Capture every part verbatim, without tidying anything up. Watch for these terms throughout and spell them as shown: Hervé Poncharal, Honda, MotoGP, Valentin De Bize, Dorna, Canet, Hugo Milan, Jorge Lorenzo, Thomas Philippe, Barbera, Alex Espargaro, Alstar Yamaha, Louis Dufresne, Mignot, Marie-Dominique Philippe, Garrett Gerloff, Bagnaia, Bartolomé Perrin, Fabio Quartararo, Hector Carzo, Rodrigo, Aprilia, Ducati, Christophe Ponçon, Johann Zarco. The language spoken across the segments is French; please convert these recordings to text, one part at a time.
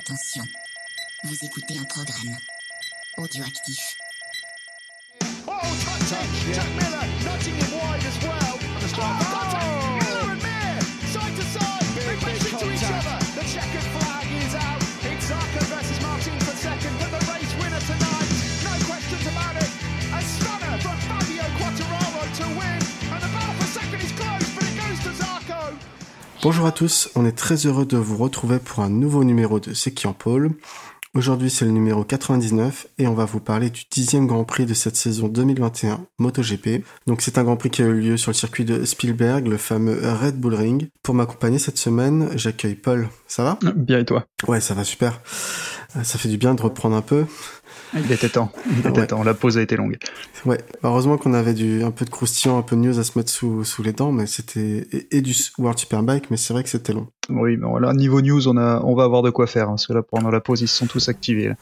Attention, vous écoutez un programme audioactif. Oh, touch it! Jack Miller nudging him wide as well. Oh, contact! Miller and Mir, side to side, they push into each other. The checkered flag is out. It's Zarco versus Martin for second, but the race winner tonight. No questions about it. A stunner from Fabio Quartararo to win, and the battle for second is close, but it goes to Zarco. Bonjour à tous, on est très heureux de vous retrouver pour un nouveau numéro de C'est qui en Paul. Aujourd'hui c'est le numéro quatre-vingt-dix-neuf et on va vous parler du dixième Grand Prix de cette saison deux mille vingt et un MotoGP. Donc c'est un Grand Prix qui a eu lieu sur le circuit de Spielberg, le fameux Red Bull Ring. Pour m'accompagner cette semaine, j'accueille Paul. Ça va ? Bien et toi ? Ouais, ça va super. Ça fait du bien de reprendre un peu. Il était temps, il était ouais. temps, la pause a été longue. Ouais, heureusement qu'on avait du, un peu de croustillant, un peu de news à se mettre sous, sous les dents, mais c'était, et, et du World Superbike, mais c'est vrai que c'était long. Oui, mais là, niveau news, on, a, on va avoir de quoi faire, hein, parce que là, pendant la pause, ils se sont tous activés. Là.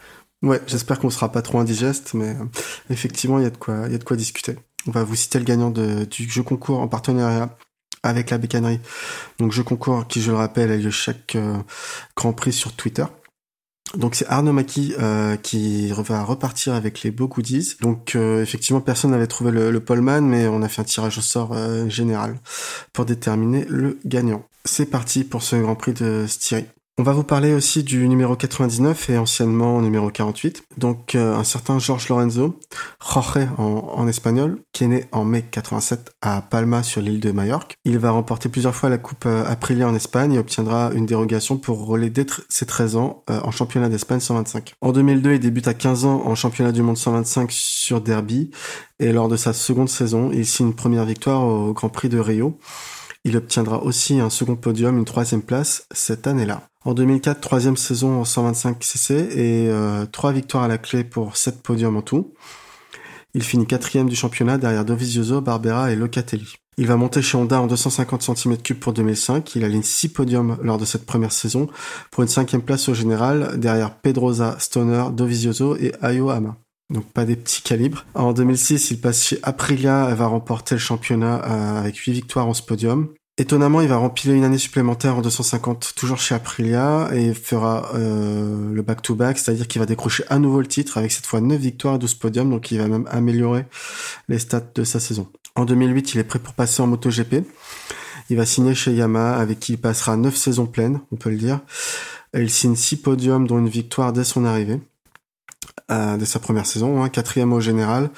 Ouais, j'espère qu'on sera pas trop indigeste, mais euh, effectivement, il y a de quoi, il y a de quoi discuter. On va vous citer le gagnant de, du jeu concours en partenariat avec la Bécannerie. Donc, jeu concours qui, je le rappelle, a lieu chaque euh, Grand Prix sur Twitter. Donc c'est Arnaud Macchi euh, qui va repartir avec les beaux goodies. Donc euh, effectivement personne n'avait trouvé le, le poleman, mais on a fait un tirage au sort euh, général pour déterminer le gagnant. C'est parti pour ce Grand Prix de Styrie. On va vous parler aussi du numéro quatre-vingt-dix-neuf et anciennement numéro quarante-huit. Donc euh, un certain Jorge Lorenzo, Jorge en, en espagnol, qui est né en mai quatre-vingt-sept à Palma sur l'île de Majorque. Il va remporter plusieurs fois la coupe euh, Aprilia en Espagne et obtiendra une dérogation pour rouler dès tr- ses treize ans euh, en championnat d'Espagne cent vingt-cinq. En deux mille deux, il débute à quinze ans en championnat du monde cent vingt-cinq sur Derby et lors de sa seconde saison, il signe une première victoire au Grand Prix de Rio. Il obtiendra aussi un second podium, une troisième place cette année-là. En deux mille quatre, troisième saison en cent vingt-cinq cc et euh, trois victoires à la clé pour sept podiums en tout. Il finit quatrième du championnat derrière Dovizioso, Barbera et Locatelli. Il va monter chez Honda en deux cent cinquante centimètres cubes pour deux mille cinq. Il aligne six podiums lors de cette première saison pour une cinquième place au général derrière Pedrosa, Stoner, Dovizioso et Ayohama. Donc pas des petits calibres. En deux mille six, il passe chez Aprilia et va remporter le championnat avec huit victoires en ce podium. Étonnamment, il va rempiler une année supplémentaire en deux cent cinquante, toujours chez Aprilia, et fera euh, le back-to-back, c'est-à-dire qu'il va décrocher à nouveau le titre, avec cette fois neuf victoires et douze podiums, donc il va même améliorer les stats de sa saison. En deux mille huit, il est prêt pour passer en MotoGP. Il va signer chez Yamaha, avec qui il passera neuf saisons pleines, on peut le dire. Et il signe six podiums, dont une victoire dès son arrivée. Euh, de sa première saison, hein, quatrième au général.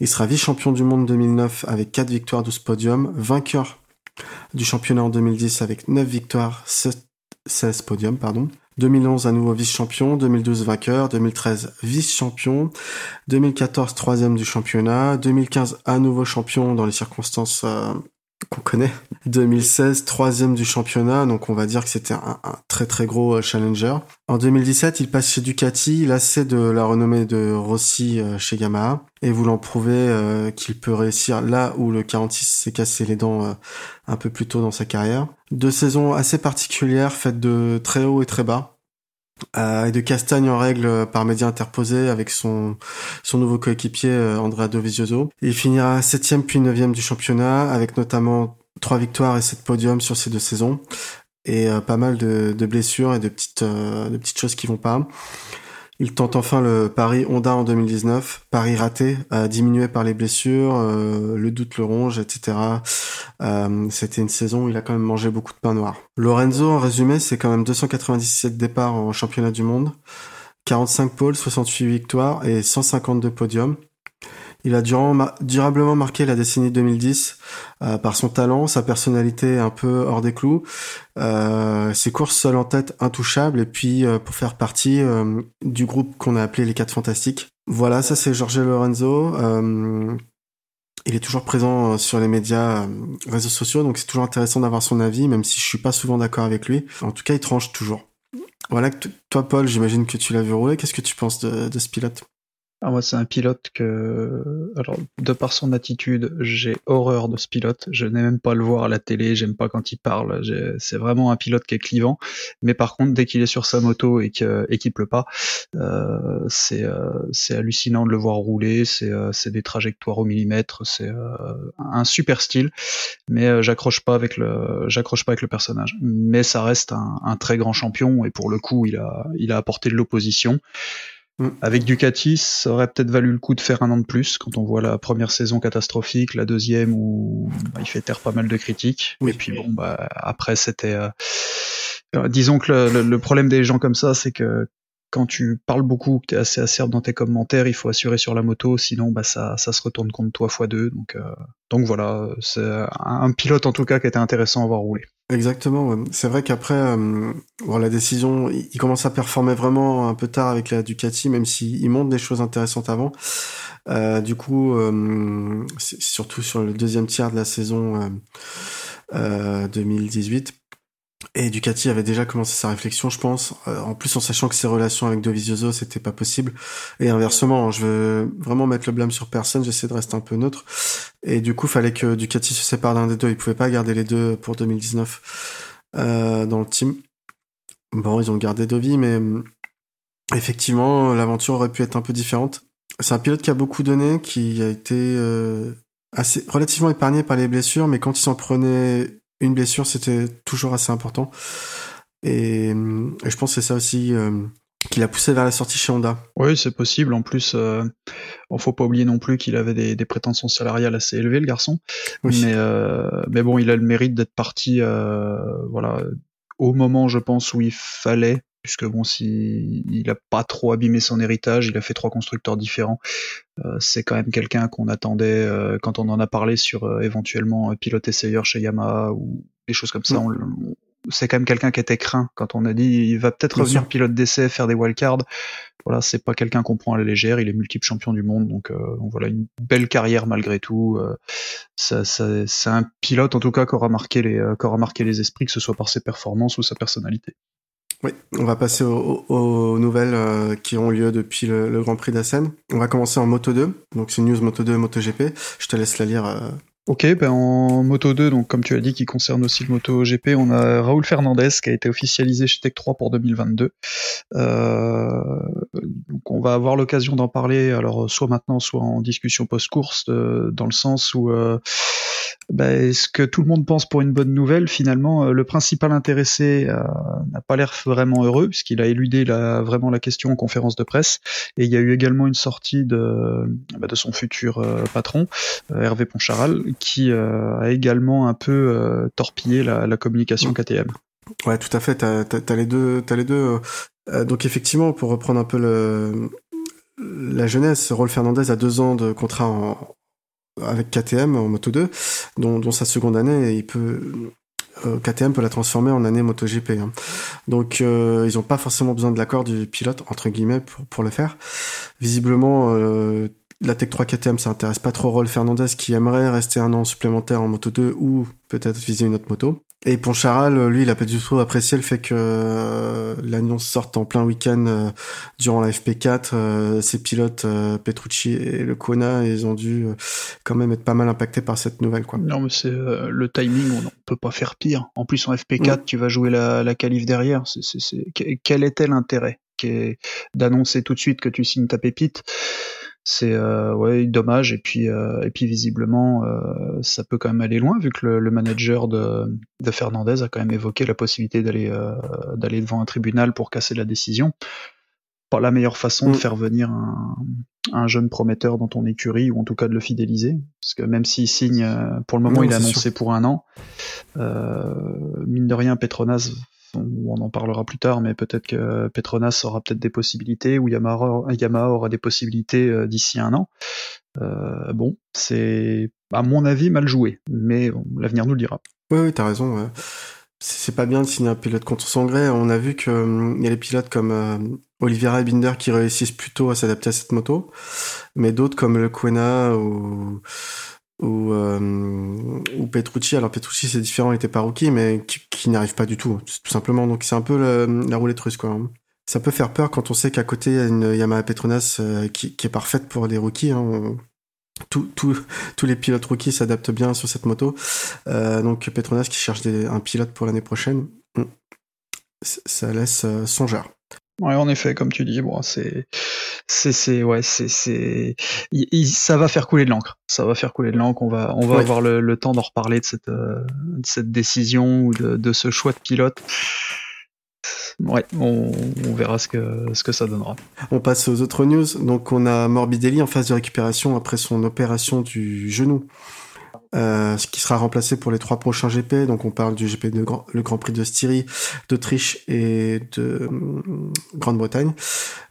Il sera vice-champion du monde deux mille neuf avec quatre victoires, douze podiums, vainqueur du championnat en deux mille dix avec neuf victoires, seize podiums, pardon. deux mille onze, à nouveau vice-champion, deux mille douze, vainqueur, deux mille treize, vice-champion, deux mille quatorze, troisième du championnat, deux mille quinze, à nouveau champion dans les circonstances euh, qu'on connaît, deux mille seize, troisième du championnat, donc on va dire que c'était un, un très très gros challenger. En deux mille dix-sept, il passe chez Ducati, lassé de la renommée de Rossi euh, chez Yamaha, et voulant prouver euh, qu'il peut réussir là où le quarante-six s'est cassé les dents euh, un peu plus tôt dans sa carrière. Deux saisons assez particulières, faites de très haut et très bas. Euh, et de castagne en règle par médias interposés avec son son nouveau coéquipier euh, Andrea Dovizioso. Il finira septième puis neuvième du championnat avec notamment trois victoires et sept podiums sur ces deux saisons et euh, pas mal de, de blessures et de petites euh, de petites choses qui vont pas. Il tente enfin le pari Honda en deux mille dix-neuf, pari raté, euh, diminué par les blessures, euh, le doute le ronge, et cetera. Euh, c'était une saison où il a quand même mangé beaucoup de pain noir. Lorenzo, en résumé, c'est quand même deux cent quatre-vingt-dix-sept départs en championnat du monde, quarante-cinq pôles, soixante-huit victoires et cent cinquante-deux podiums. Il a durablement marqué la décennie deux mille dix euh, par son talent, sa personnalité un peu hors des clous, euh, ses courses seul en tête intouchables, et puis euh, pour faire partie euh, du groupe qu'on a appelé les Quatre Fantastiques. Voilà, ça c'est Jorge Lorenzo. Euh, il est toujours présent sur les médias, euh, réseaux sociaux, donc c'est toujours intéressant d'avoir son avis, même si je suis pas souvent d'accord avec lui. En tout cas, il tranche toujours. Voilà, t- toi Paul, j'imagine que tu l'as vu rouler. Qu'est-ce que tu penses de, de ce pilote ? Ah, moi, c'est un pilote que, alors, de par son attitude, j'ai horreur de ce pilote. Je n'aime même pas le voir à la télé. J'aime pas quand il parle. J'ai... C'est vraiment un pilote qui est clivant. Mais par contre, dès qu'il est sur sa moto et que, et qu'il pleut pas, euh, c'est, euh, c'est hallucinant de le voir rouler. C'est, euh, c'est des trajectoires au millimètre. C'est euh, un super style. Mais euh, j'accroche pas avec le, j'accroche pas avec le personnage. Mais ça reste un, un très grand champion. Et pour le coup, il a, il a apporté de l'opposition. Avec Ducati, ça aurait peut-être valu le coup de faire un an de plus, quand on voit la première saison catastrophique, la deuxième où bah, il fait taire pas mal de critiques. Oui. Et puis bon, bah après c'était... Euh... Alors, disons que le, le, le problème des gens comme ça, c'est que quand tu parles beaucoup, que t'es assez acerbe dans tes commentaires, il faut assurer sur la moto, sinon bah ça, ça se retourne contre toi fois deux. Donc, euh... donc voilà, c'est un, un pilote en tout cas qui était intéressant à voir rouler. Exactement, ouais. C'est vrai qu'après euh, bon, la décision, il commence à performer vraiment un peu tard avec la Ducati, même s'il montre des choses intéressantes avant. Euh, du coup, euh, c'est surtout sur le deuxième tiers de la saison euh, euh, deux mille dix-huit, et Ducati avait déjà commencé sa réflexion, je pense, euh, en plus en sachant que ses relations avec Dovizioso, c'était pas possible. Et inversement, je veux vraiment mettre le blâme sur personne, j'essaie de rester un peu neutre. Et du coup, fallait que Ducati se sépare l'un des deux. Ils pouvaient pas garder les deux pour deux mille dix-neuf euh, dans le team. Bon, ils ont gardé Dovi, mais euh, effectivement, l'aventure aurait pu être un peu différente. C'est un pilote qui a beaucoup donné, qui a été euh, assez relativement épargné par les blessures, mais quand il s'en prenait... une blessure, c'était toujours assez important. Et, et je pense que c'est ça aussi euh, qui l'a poussé vers la sortie chez Honda. Oui, c'est possible. En plus, euh, il ne faut pas oublier non plus qu'il avait des, des prétentions salariales assez élevées, le garçon. Oui. Mais, euh, mais bon, il a le mérite d'être parti euh, voilà, au moment, je pense, où il fallait. Puisque bon, si il a pas trop abîmé son héritage, il a fait trois constructeurs différents. Euh, c'est quand même quelqu'un qu'on attendait euh, quand on en a parlé sur euh, éventuellement euh, pilote essayeur chez Yamaha ou des choses comme ça. On, on, c'est quand même quelqu'un qui était craint quand on a dit il va peut-être Bien revenir sûr. Pilote d'essai, faire des wildcards. Voilà, c'est pas quelqu'un qu'on prend à la légère. Il est multiple champion du monde, donc, euh, donc voilà une belle carrière malgré tout. Euh, ça, ça, c'est un pilote en tout cas qui aura marqué les, euh, qui aura marqué les esprits, que ce soit par ses performances ou sa personnalité. Oui, on va passer aux, aux, aux nouvelles euh, qui ont lieu depuis le, le Grand Prix d'Assen. On va commencer en Moto deux, donc c'est une news Moto deux, MotoGP. Je te laisse la lire. Euh... Ok, ben en Moto deux, donc comme tu as dit, qui concerne aussi le MotoGP, on a Raúl Fernandez qui a été officialisé chez Tech trois pour deux mille vingt-deux. Euh, donc on va avoir l'occasion d'en parler, alors soit maintenant, soit en discussion post-course, euh, dans le sens où... Euh, Ben, ce que tout le monde pense pour une bonne nouvelle, finalement, le principal intéressé euh, n'a pas l'air vraiment heureux, puisqu'il a éludé la, vraiment la question en conférence de presse. Et il y a eu également une sortie de, de son futur euh, patron, euh, Hervé Poncharal, qui euh, a également un peu euh, torpillé la, la communication K T M. Ouais, tout à fait. T'as, t'as, t'as les deux. T'as les deux. Euh, donc effectivement, pour reprendre un peu le, la jeunesse, Raúl Fernandez a deux ans de contrat en avec K T M en Moto deux, dont, dont sa seconde année, et il peut, euh, K T M peut la transformer en année MotoGP. Hein. Donc, euh, ils n'ont pas forcément besoin de l'accord du pilote, entre guillemets, pour, pour le faire. Visiblement, euh, la Tech trois K T M, ça intéresse pas trop Raúl Fernandez, qui aimerait rester un an supplémentaire en Moto deux ou peut-être viser une autre moto. Et Poncharal, lui, il a pas du tout apprécié le fait que euh, l'annonce sorte en plein week-end euh, durant la F P quatre. Euh, ses pilotes euh, Petrucci et le Kona, ils ont dû euh, quand même être pas mal impactés par cette nouvelle, quoi. Non, mais c'est euh, le timing, on ne peut pas faire pire. En plus, en F P quatre, mmh. tu vas jouer la, la qualif derrière. C'est, c'est, c'est... Quel était l'intérêt d'annoncer tout de suite que tu signes ta pépite? C'est euh, ouais dommage, et puis euh, et puis visiblement euh, ça peut quand même aller loin, vu que le, le manager de, de Fernandez a quand même évoqué la possibilité d'aller euh, d'aller devant un tribunal pour casser la décision. Pas la meilleure façon de faire venir un, un jeune prometteur dans ton écurie, ou en tout cas de le fidéliser, parce que même s'il signe pour le moment, non, il est annoncé sûr. Pour un an, euh, mine de rien Petronas, on en parlera plus tard, mais peut-être que Petronas aura peut-être des possibilités, ou Yamaha, Yamaha aura des possibilités d'ici un an. Euh, bon, c'est à mon avis mal joué, mais bon, l'avenir nous le dira. Oui, oui, t'as raison. Ouais. C'est pas bien de signer un pilote contre son gré. On a vu qu'il hum, y a des pilotes comme euh, Oliveira et Binder qui réussissent plutôt à s'adapter à cette moto, mais d'autres comme le Quena ou... Ou, euh, ou Petrucci. Alors Petrucci, c'est différent, il était pas rookie, mais qui, qui n'arrive pas du tout, tout simplement. Donc c'est un peu le, la roulette russe, quoi. ça peut faire peur quand on sait qu'à côté, il y a une Yamaha Petronas euh, qui, qui est parfaite pour les rookies. Hein. Tout, tout, tous les pilotes rookies s'adaptent bien sur cette moto. Euh, donc Petronas qui cherche des, un pilote pour l'année prochaine, ça laisse euh, songeur. Ouais, en effet, comme tu dis, bon, c'est, c'est, c'est, ouais, c'est, c'est, il, il, ça va faire couler de l'encre. Ça va faire couler de l'encre. On va, on va ouais. avoir le, le temps d'en reparler de cette, euh, de cette décision ou de, de ce choix de pilote. Ouais, on, on verra ce que, ce que ça donnera. On passe aux autres news. Donc, on a Morbidelli en phase de récupération après son opération du genou, euh, ce qui sera remplacé pour les trois prochains G P. Donc, on parle du G P de Grand, le Grand Prix de Styrie, d'Autriche et de euh, Grande-Bretagne,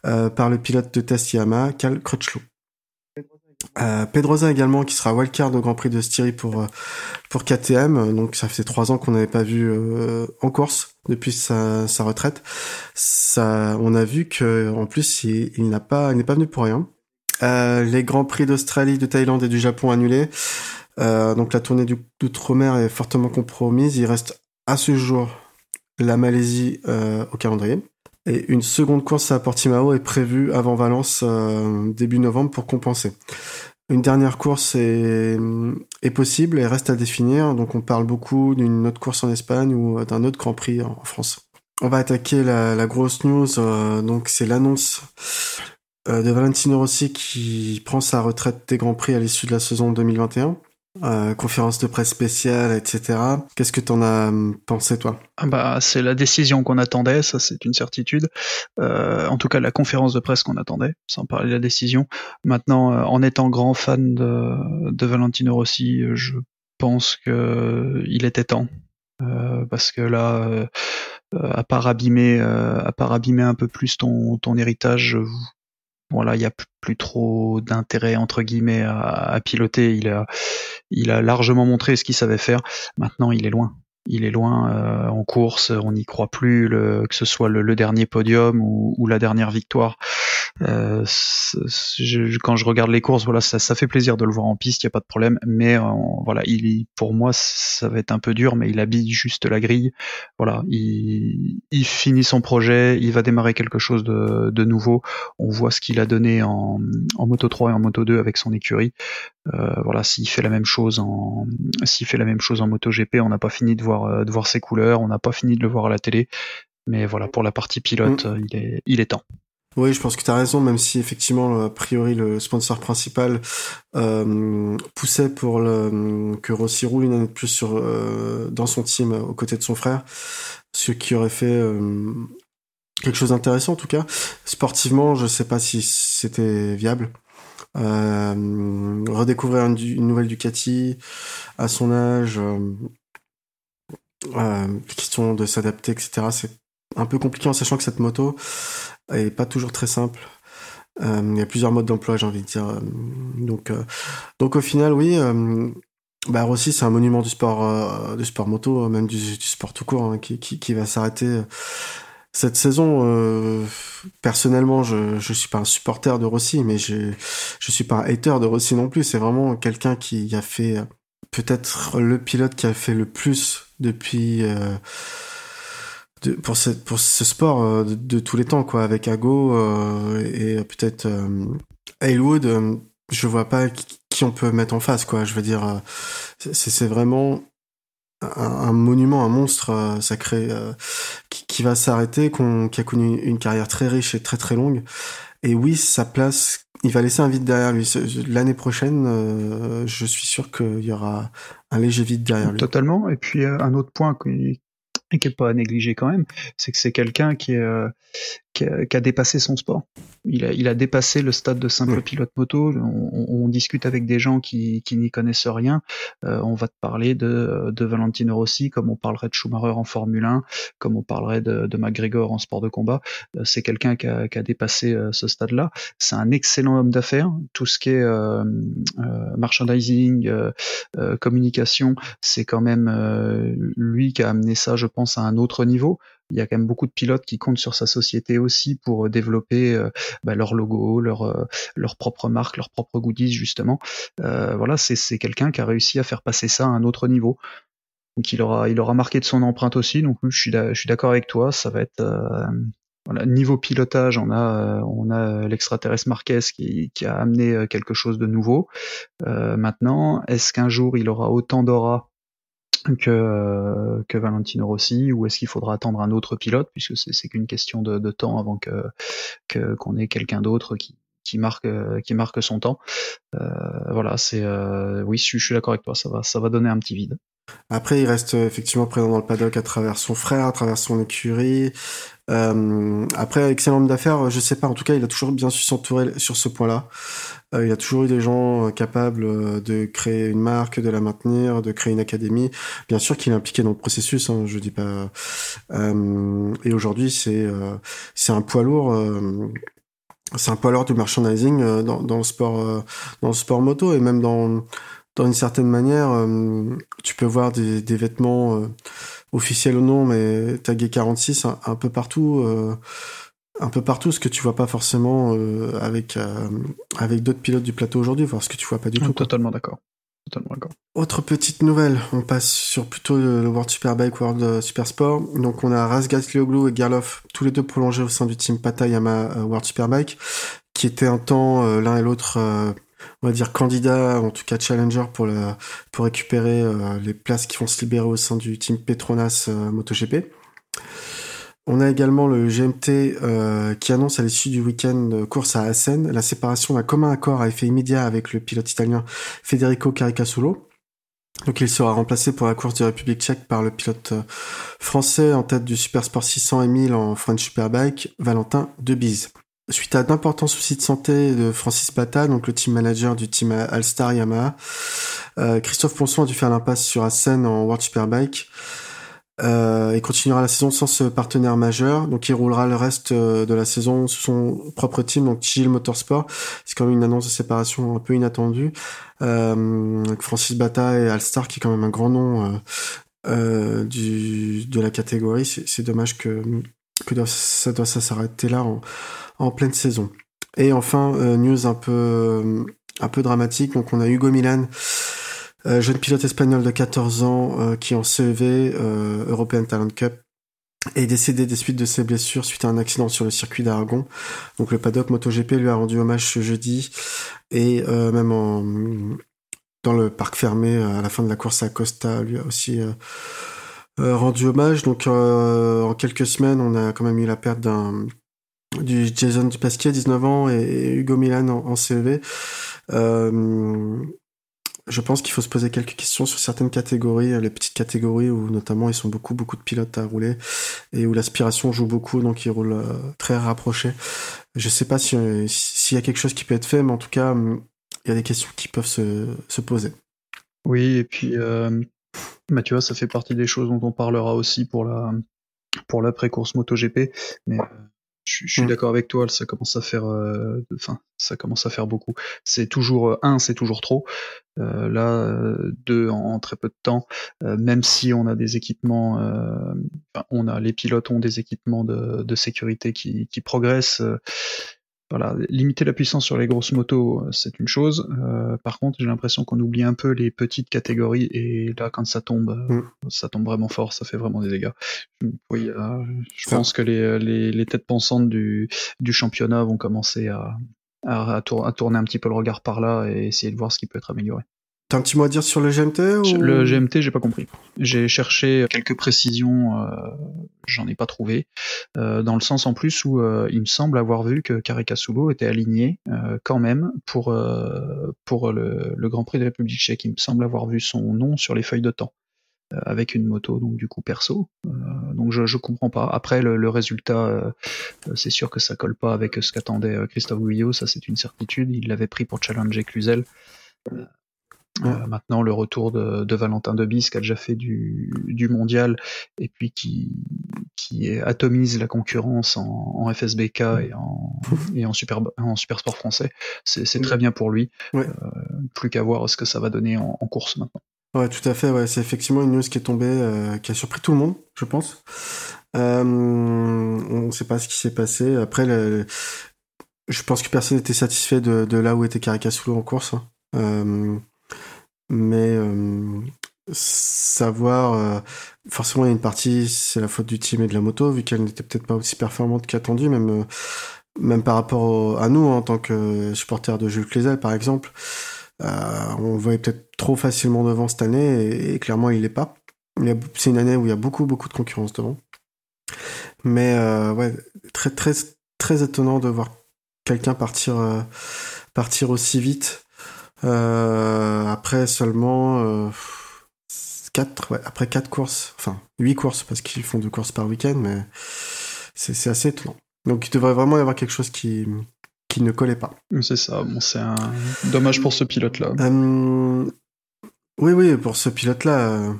euh, par le pilote de test Yamaha, Cal Crutchlow. Euh, Pedrosa également qui sera wildcard au Grand Prix de Styrie pour pour K T M, donc ça fait trois ans qu'on n'avait pas vu euh, en course depuis sa, sa retraite. Ça, on a vu que en plus il, il n'a pas il n'est pas venu pour rien. Euh, les Grands Prix d'Australie, de Thaïlande et du Japon annulés. Euh, donc la tournée du, d'outre-mer est fortement compromise. Il reste à ce jour la Malaisie euh, au calendrier. Et une seconde course à Portimao est prévue avant Valence euh, début novembre pour compenser. Une dernière course est, est possible et reste à définir. Donc on parle beaucoup d'une autre course en Espagne ou d'un autre Grand Prix en France. On va attaquer la, la grosse news. Euh, donc c'est l'annonce euh, de Valentino Rossi qui prend sa retraite des Grands Prix à l'issue de la saison deux mille vingt et un. Euh, conférence de presse spéciale, et cetera. Qu'est-ce que t'en as pensé, toi ? Ah bah, c'est la décision qu'on attendait, ça c'est une certitude. Euh, en tout cas, la conférence de presse qu'on attendait, sans parler de la décision. Maintenant, euh, en étant grand fan de, de Valentino Rossi, je pense que il était temps. Euh, parce que là, euh, à part abîmer, euh, à part abîmer un peu plus ton, ton héritage, euh, voilà, il n'y a plus, plus trop d'intérêt entre guillemets à, à piloter. Il a, il a largement montré ce qu'il savait faire. Maintenant, il est loin. Il est loin euh, en course. On n'y croit plus. Le, que ce soit le, le dernier podium ou, ou la dernière victoire. Euh, c'est, c'est, je, quand je regarde les courses, voilà, ça, ça fait plaisir de le voir en piste. Il n'y a pas de problème. Mais euh, voilà, il, pour moi, ça va être un peu dur. Mais il habille juste la grille. Voilà, il, il finit son projet. Il va démarrer quelque chose de, de nouveau. On voit ce qu'il a donné en, en Moto trois et en Moto deux avec son écurie. Euh, voilà, s'il fait la même chose en, s'il fait la même chose en MotoGP, on n'a pas fini de voir, de voir ses couleurs, on n'a pas fini de le voir à la télé. Mais voilà, pour la partie pilote, mmh. il est, il est temps. Oui, je pense que tu as raison, même si effectivement, a priori, le sponsor principal euh, poussait pour le, que Rossi roule une année de plus sur, euh, dans son team aux côtés de son frère, ce qui aurait fait euh, quelque chose d'intéressant en tout cas. Sportivement, je sais pas si c'était viable. Euh, redécouvrir une, une nouvelle Ducati à son âge, euh, euh, question de s'adapter, et cetera. C'est un peu compliqué en sachant que cette moto est pas toujours très simple. Euh, il y a plusieurs modes d'emploi, j'ai envie de dire. Donc, euh, donc au final, oui, euh, bah Rossi, c'est un monument du sport, euh, du sport moto, même du, du sport tout court, hein, qui, qui, qui va s'arrêter. Cette saison, euh, personnellement, je je suis pas un supporter de Rossi, mais je je suis pas un hater de Rossi non plus. C'est vraiment quelqu'un qui a fait peut-être le pilote qui a fait le plus depuis euh, de, pour cette pour ce sport euh, de, de tous les temps, quoi. Avec Ago euh, et, et peut-être euh, Hailwood, euh, je vois pas qui, qui on peut mettre en face, quoi. Je veux dire, euh, c'est, c'est vraiment un monument, un monstre sacré euh, qui, qui va s'arrêter, qu'on, qui a connu une carrière très riche et très très longue. Et oui, sa place, il va laisser un vide derrière lui. L'année prochaine, euh, je suis sûr qu'il y aura un léger vide derrière lui. Totalement. Et puis euh, un autre point qui n'est pas à négliger quand même, c'est que c'est quelqu'un qui, euh, qui, a, qui a dépassé son sport. Il a, il a dépassé le stade de simple oui. pilote moto. On, on, on discute avec des gens qui, qui n'y connaissent rien. Euh, on va te parler de, de Valentino Rossi, comme on parlerait de Schumacher en Formule un, comme on parlerait de, de McGregor en sport de combat. Euh, c'est quelqu'un qui a, qui a dépassé euh, ce stade-là. C'est un excellent homme d'affaires. Tout ce qui est euh, euh, merchandising, euh, euh, communication, c'est quand même euh, lui qui a amené ça, je pense, à un autre niveau. Il y a quand même beaucoup de pilotes qui comptent sur sa société aussi pour développer euh, bah, leur logo, leur euh, leur propre marque, leur propre goodies justement. Euh, voilà, c'est c'est quelqu'un qui a réussi à faire passer ça à un autre niveau. Donc il aura il aura marqué de son empreinte aussi. Donc je suis je suis d'accord avec toi. Ça va être euh, Voilà, niveau pilotage, on a, on a l'extraterrestre Marquez qui, qui a amené quelque chose de nouveau. Euh, maintenant, est-ce qu'un jour il aura autant d'aura que, que Valentino Rossi, ou est-ce qu'il faudra attendre un autre pilote, puisque c'est, c'est qu'une question de, de temps avant que, que, qu'on ait quelqu'un d'autre qui, qui marque, qui marque son temps. Euh, voilà, c'est, euh, oui, je, je suis d'accord avec toi, ça va, ça va donner un petit vide. Après, il reste effectivement présent dans le paddock à travers son frère, à travers son écurie. Euh, après, avec ses membres d'affaires, je sais pas. En tout cas, il a toujours bien su s'entourer sur ce point-là. Euh, il a toujours eu des gens capables de créer une marque, de la maintenir, de créer une académie. Bien sûr qu'il est impliqué dans le processus, hein, je dis pas. Euh, et aujourd'hui, c'est euh, c'est un poids lourd. Euh, c'est un poids lourd du merchandising euh, dans, dans le sport, euh, dans le sport moto et même dans. Dans une certaine manière, euh, tu peux voir des, des vêtements euh, officiels ou non, mais tagués quarante-six un, un peu partout, euh, un peu partout, ce que tu vois pas forcément euh, avec euh, avec d'autres pilotes du plateau aujourd'hui, voire ce que tu vois pas du tout. Totalement d'accord. Totalement d'accord. Autre petite nouvelle, on passe sur plutôt le World Superbike, World Supersport. Donc on a Razgatlioglu et Gerloff, tous les deux prolongés au sein du team Pata Yamaha World Superbike, qui étaient un temps euh, l'un et l'autre. Euh, on va dire candidat, en tout cas challenger pour la, pour récupérer euh, les places qui vont se libérer au sein du team Petronas euh, MotoGP. On a également le G M T euh, qui annonce à l'issue du week-end de course à Assen la séparation d'un commun accord à effet immédiat avec le pilote italien Federico Caricassolo. Donc il sera remplacé pour la course de République Tchèque par le pilote euh, français en tête du Supersport six cents et mille en French Superbike, Valentin De Bize. Suite à d'importants soucis de santé de Francis Pata, donc le team manager du team Alstar Yamaha, euh, Christophe Ponçon a dû faire l'impasse sur Assen en World Superbike euh, et continuera la saison sans ce partenaire majeur. Donc il roulera le reste de la saison sous son propre team, donc T J L Motorsport. C'est quand même une annonce de séparation un peu inattendue. Euh, avec Francis Pata et Alstar, qui est quand même un grand nom euh, euh, du, de la catégorie. C'est, c'est dommage que, que ça doit ça s'arrêter là en, en pleine saison. Et enfin, euh, news un peu euh, un peu dramatique. Donc on a Hugo Milan, euh, jeune pilote espagnol de quatorze ans euh, qui est en C E V euh, European Talent Cup est décédé des suites de ses blessures suite à un accident sur le circuit d'Aragon. Donc le paddock MotoGP lui a rendu hommage ce jeudi et euh, même en dans le parc fermé à la fin de la course à Acosta lui a aussi euh, euh, rendu hommage. Donc euh, en quelques semaines, on a quand même eu la perte d'un du Jason Dupasquier, dix-neuf ans, et Hugo Milan en, en C E V. Euh, je pense qu'il faut se poser quelques questions sur certaines catégories, les petites catégories où notamment ils sont beaucoup, beaucoup de pilotes à rouler et où l'aspiration joue beaucoup, donc ils roulent euh, très rapprochés. Je sais pas si, euh, s'il y a quelque chose qui peut être fait, mais en tout cas, il euh, y a des questions qui peuvent se, se poser. Oui, et puis, euh, bah, tu vois, ça fait partie des choses dont on parlera aussi pour la, pour la pré-course MotoGP, mais... Ouais. Je, je suis mmh. d'accord avec toi, ça commence à faire, euh, enfin, ça commence à faire beaucoup. C'est toujours un, c'est toujours trop. Euh, là, deux en, en très peu de temps. Euh, même si on a des équipements, euh, enfin, on a les pilotes ont des équipements de, de sécurité qui, qui progressent. Euh, voilà, limiter la puissance sur les grosses motos, c'est une chose. Euh, par contre, j'ai l'impression qu'on oublie un peu les petites catégories et là, quand ça tombe, mmh. ça tombe vraiment fort, ça fait vraiment des dégâts. Oui, là, je ça. pense que les, les, les têtes pensantes du, du championnat vont commencer à, à, à, tour, à tourner un petit peu le regard par là et essayer de voir ce qui peut être amélioré. T'as un petit mot à dire sur le G M T ou... Le G M T, j'ai pas compris. J'ai cherché quelques précisions, euh, j'en ai pas trouvé, euh, dans le sens en plus où euh, il me semble avoir vu que Caricassolo était aligné euh, quand même pour, euh, pour le, le Grand Prix de la République Tchèque. Il me semble avoir vu son nom sur les feuilles de temps, euh, avec une moto, donc du coup perso. Euh, donc je, je comprends pas. Après, le, le résultat, euh, c'est sûr que ça colle pas avec ce qu'attendait Christophe Gouillot, ça c'est une certitude. Il l'avait pris pour challenger Cluzel. Euh, Ouais. Euh, maintenant le retour de, de Valentin De Bize qui a déjà fait du, du mondial et puis qui, qui atomise la concurrence en, en F S B K et en, et en, super, en super sport français, c'est, c'est très bien pour lui. Ouais. Euh, plus qu'à voir ce que ça va donner en, en course maintenant. Ouais, tout à fait, ouais. C'est effectivement une news qui est tombée, euh, qui a surpris tout le monde, je pense. Euh, on ne sait pas ce qui s'est passé. Après, le, je pense que personne n'était satisfait de, de là où était Caricassolo en course. Hein. Euh, Mais euh, savoir... Euh, forcément, il y a une partie, c'est la faute du team et de la moto, vu qu'elle n'était peut-être pas aussi performante qu'attendue, même, euh, même par rapport au, à nous, hein, en tant que supporters de Jules Clézel, par exemple. Euh, on voyait peut-être trop facilement devant cette année, et, et clairement, il l'est pas. Il y a, c'est une année où il y a beaucoup, beaucoup de concurrence devant. Mais euh, ouais, très, très, très étonnant de voir quelqu'un partir, euh, partir aussi vite. Euh, après seulement quatre, euh, ouais, après quatre courses, enfin huit courses parce qu'ils font deux courses par week-end, mais c'est, c'est assez étonnant. Donc il devrait vraiment y avoir quelque chose qui, qui ne collait pas. C'est ça. Bon, c'est un dommage pour ce pilote-là. Euh, oui, oui, pour ce pilote-là,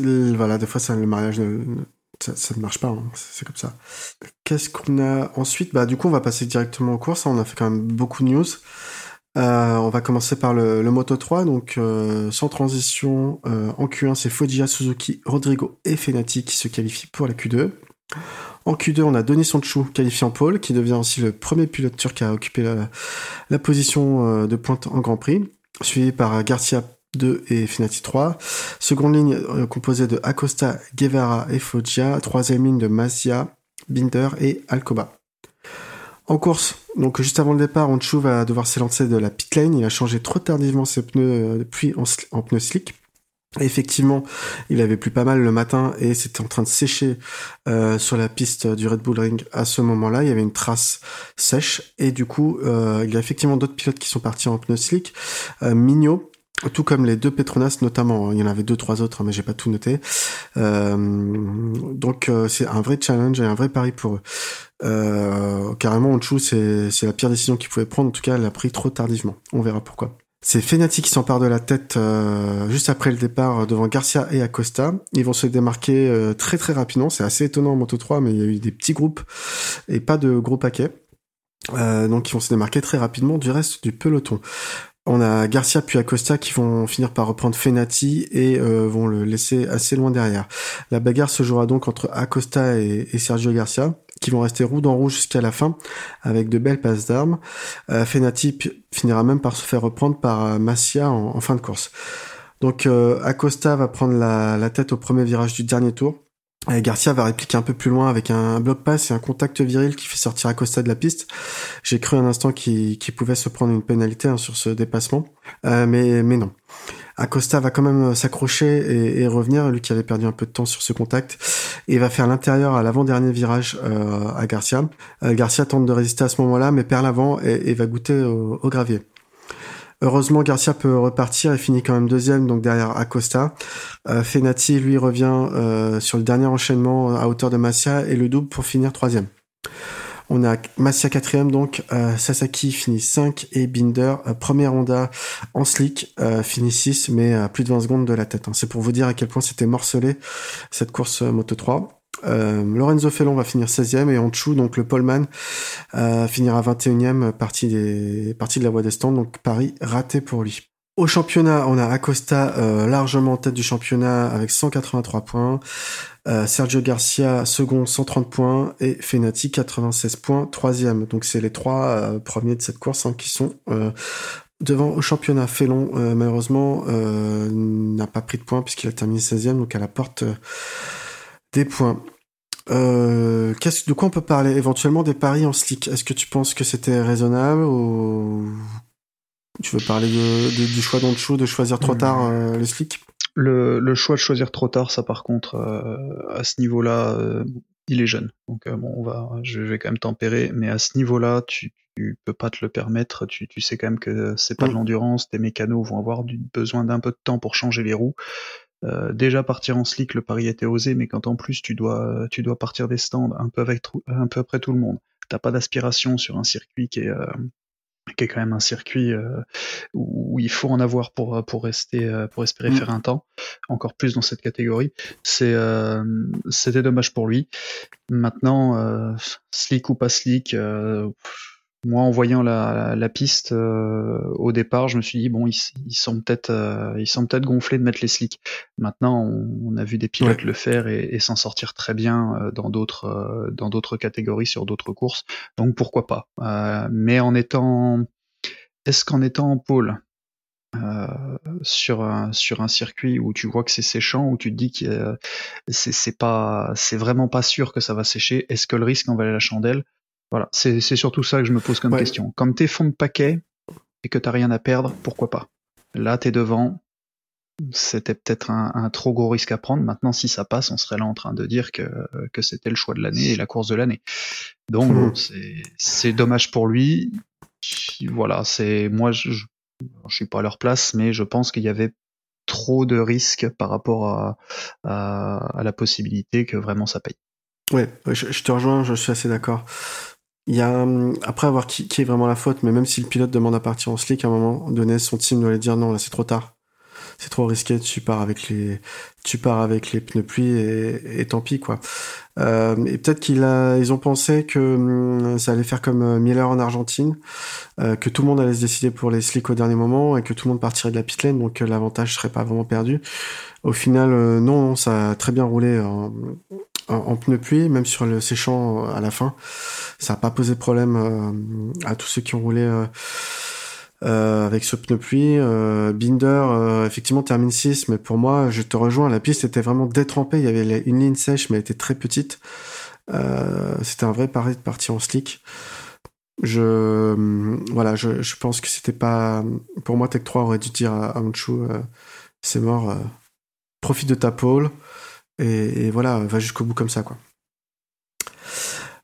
euh, voilà, des fois ça, le mariage ne, ne Ça, ça ne marche pas, hein. C'est comme ça. Qu'est-ce qu'on a ensuite ? Bah, du coup, on va passer directement aux courses. On a fait quand même beaucoup de news. Euh, on va commencer par le, le Moto trois. Donc, euh, sans transition, euh, en Q un, c'est Foggia, Suzuki, Rodrigo et Fenati qui se qualifient pour la Q deux. En Q deux, on a Denis Sanchou qualifié en pole, qui devient aussi le premier pilote turc à occuper la, la position de pointe en Grand Prix, suivi par Garcia deux et Fenati trois. Seconde ligne euh, composée de Acosta, Guevara et Foggia. Troisième ligne de Masia, Binder et Alcoba. En course, donc juste avant le départ, Honda va devoir s'élancer de la pit lane. Il a changé trop tardivement ses pneus euh, depuis en, sl- en pneus slick. Effectivement, il avait plu pas mal le matin et c'était en train de sécher euh, sur la piste du Red Bull Ring à ce moment-là. Il y avait une trace sèche et du coup, euh, il y a effectivement d'autres pilotes qui sont partis en pneus slick. Euh, Mignot, tout comme les deux Petronas notamment, il y en avait deux, trois autres, mais j'ai pas tout noté. Euh, donc euh, c'est un vrai challenge et un vrai pari pour eux. Euh, carrément, Honda, c'est, c'est la pire décision qu'ils pouvaient prendre, en tout cas elle l'a pris trop tardivement, on verra pourquoi. C'est Fenati qui s'empare de la tête euh, juste après le départ devant Garcia et Acosta. Ils vont se démarquer euh, très très rapidement, c'est assez étonnant en Moto trois, mais il y a eu des petits groupes et pas de gros paquets. Euh, donc ils vont se démarquer très rapidement du reste du peloton. On a Garcia puis Acosta qui vont finir par reprendre Fenati et euh, vont le laisser assez loin derrière. La bagarre se jouera donc entre Acosta et, et Sergio Garcia, qui vont rester rouge dans rouge jusqu'à la fin, avec de belles passes d'armes. Euh, Fenati p- finira même par se faire reprendre par euh, Masia en, en fin de course. Donc euh, Acosta va prendre la, la tête au premier virage du dernier tour. Et Garcia va répliquer un peu plus loin avec un bloc pass et un contact viril qui fait sortir Acosta de la piste. J'ai cru un instant qu'il, qu'il pouvait se prendre une pénalité hein, sur ce dépassement, euh, mais, mais non. Acosta va quand même s'accrocher et, et revenir, lui qui avait perdu un peu de temps sur ce contact, et va faire l'intérieur à l'avant-dernier virage euh, à Garcia. Euh, Garcia tente de résister à ce moment-là, mais perd l'avant et, et va goûter au, au gravier. Heureusement, Garcia peut repartir et finit quand même deuxième, donc derrière Acosta. Euh, Fenati, lui, revient euh, sur le dernier enchaînement à hauteur de Masia et le double pour finir troisième. On a Masia quatrième, donc euh, Sasaki finit cinq et Binder, euh, premier Honda en slick, euh, finit six, mais à plus de vingt secondes de la tête. Hein. C'est pour vous dire à quel point c'était morcelé cette course euh, Moto trois. Euh, Lorenzo Felon va finir seizième et Honchou, donc le poleman, euh, finira vingt et unième, partie des, partie de la voie des stands, donc pari raté pour lui. Au championnat, on a Acosta euh, largement en tête du championnat avec cent quatre-vingt-trois points, euh, Sergio Garcia second cent trente points et Fenati quatre-vingt-seize points, troisième. Donc c'est les trois euh, premiers de cette course hein, qui sont euh, devant au championnat. Felon euh, malheureusement euh, n'a pas pris de points puisqu'il a terminé seizième, donc à la porte euh, des points. Euh, qu'est-ce, de quoi on peut parler éventuellement des paris en slick ? Est-ce que tu penses que c'était raisonnable ou tu veux parler de, de, du choix d'Onchou de choisir trop tard euh, le slick ? le, le choix de choisir trop tard, ça par contre, euh, à ce niveau-là, euh, il est jeune. Donc euh, bon, on va, je vais quand même tempérer, mais à ce niveau-là, tu, tu peux pas te le permettre. Tu, tu sais quand même que c'est pas de l'endurance. Tes mécanos vont avoir du, besoin d'un peu de temps pour changer les roues. Euh, déjà partir en slick, le pari était osé, mais quand en plus tu dois tu dois partir des stands un peu avec un peu après tout le monde, t'as pas d'aspiration sur un circuit qui est euh, qui est quand même un circuit euh, où il faut en avoir pour pour rester pour espérer mmh. faire un temps, encore plus dans cette catégorie. C'est euh, c'était dommage pour lui. Maintenant euh, slick ou pas slick. Euh, Moi, en voyant la, la, la piste euh, au départ, je me suis dit bon, ils, ils sont peut-être, euh, ils sont peut-être gonflés de mettre les slicks. Maintenant, on, on a vu des pilotes ouais. le faire et, et s'en sortir très bien euh, dans d'autres, euh, dans d'autres catégories sur d'autres courses. Donc pourquoi pas. Euh, mais en étant, est-ce qu'en étant en pôle, euh, sur un sur un circuit où tu vois que c'est séchant, où tu te dis que euh, c'est c'est pas c'est vraiment pas sûr que ça va sécher, est-ce que le risque en valait la chandelle? Voilà, c'est c'est surtout ça que je me pose comme ouais. question. Quand t'es fond de paquet et que t'as rien à perdre, pourquoi pas? Là t'es devant, c'était peut-être un, un trop gros risque à prendre. Maintenant, si ça passe, on serait là en train de dire que, que c'était le choix de l'année et la course de l'année. Donc, mmh. c'est, c'est dommage pour lui. Voilà, c'est, moi, je, je, je suis pas à leur place, mais je pense qu'il y avait trop de risques par rapport à, à, à la possibilité que vraiment ça paye. Ouais, je, je te rejoins, je suis assez d'accord. Il y a, après avoir qui, qui est vraiment la faute, mais même si le pilote demande à partir en slick, à un moment donné, son team doit lui dire non, là, c'est trop tard. C'est trop risqué, tu pars avec les, tu pars avec les pneus pluie et, et tant pis, quoi. Euh, et peut-être qu'ils ils ont pensé que hum, ça allait faire comme Miller en Argentine, euh, que tout le monde allait se décider pour les slicks au dernier moment et que tout le monde partirait de la pit lane, donc euh, l'avantage serait pas vraiment perdu. Au final, euh, non, ça a très bien roulé en, en, en pneus pluie, même sur le séchant à la fin. Ça a pas posé problème euh, à tous ceux qui ont roulé, euh, Euh, avec ce pneu pluie. euh, Binder euh, effectivement termine six, mais pour moi, je te rejoins, la piste était vraiment détrempée, il y avait une ligne sèche mais elle était très petite. Euh, c'était un vrai pari de partir en slick. Je voilà, je, je pense que c'était pas, pour moi Tech trois aurait dû dire à Sanchou, euh, c'est mort, euh, profite de ta pole et, et voilà, va jusqu'au bout comme ça, quoi.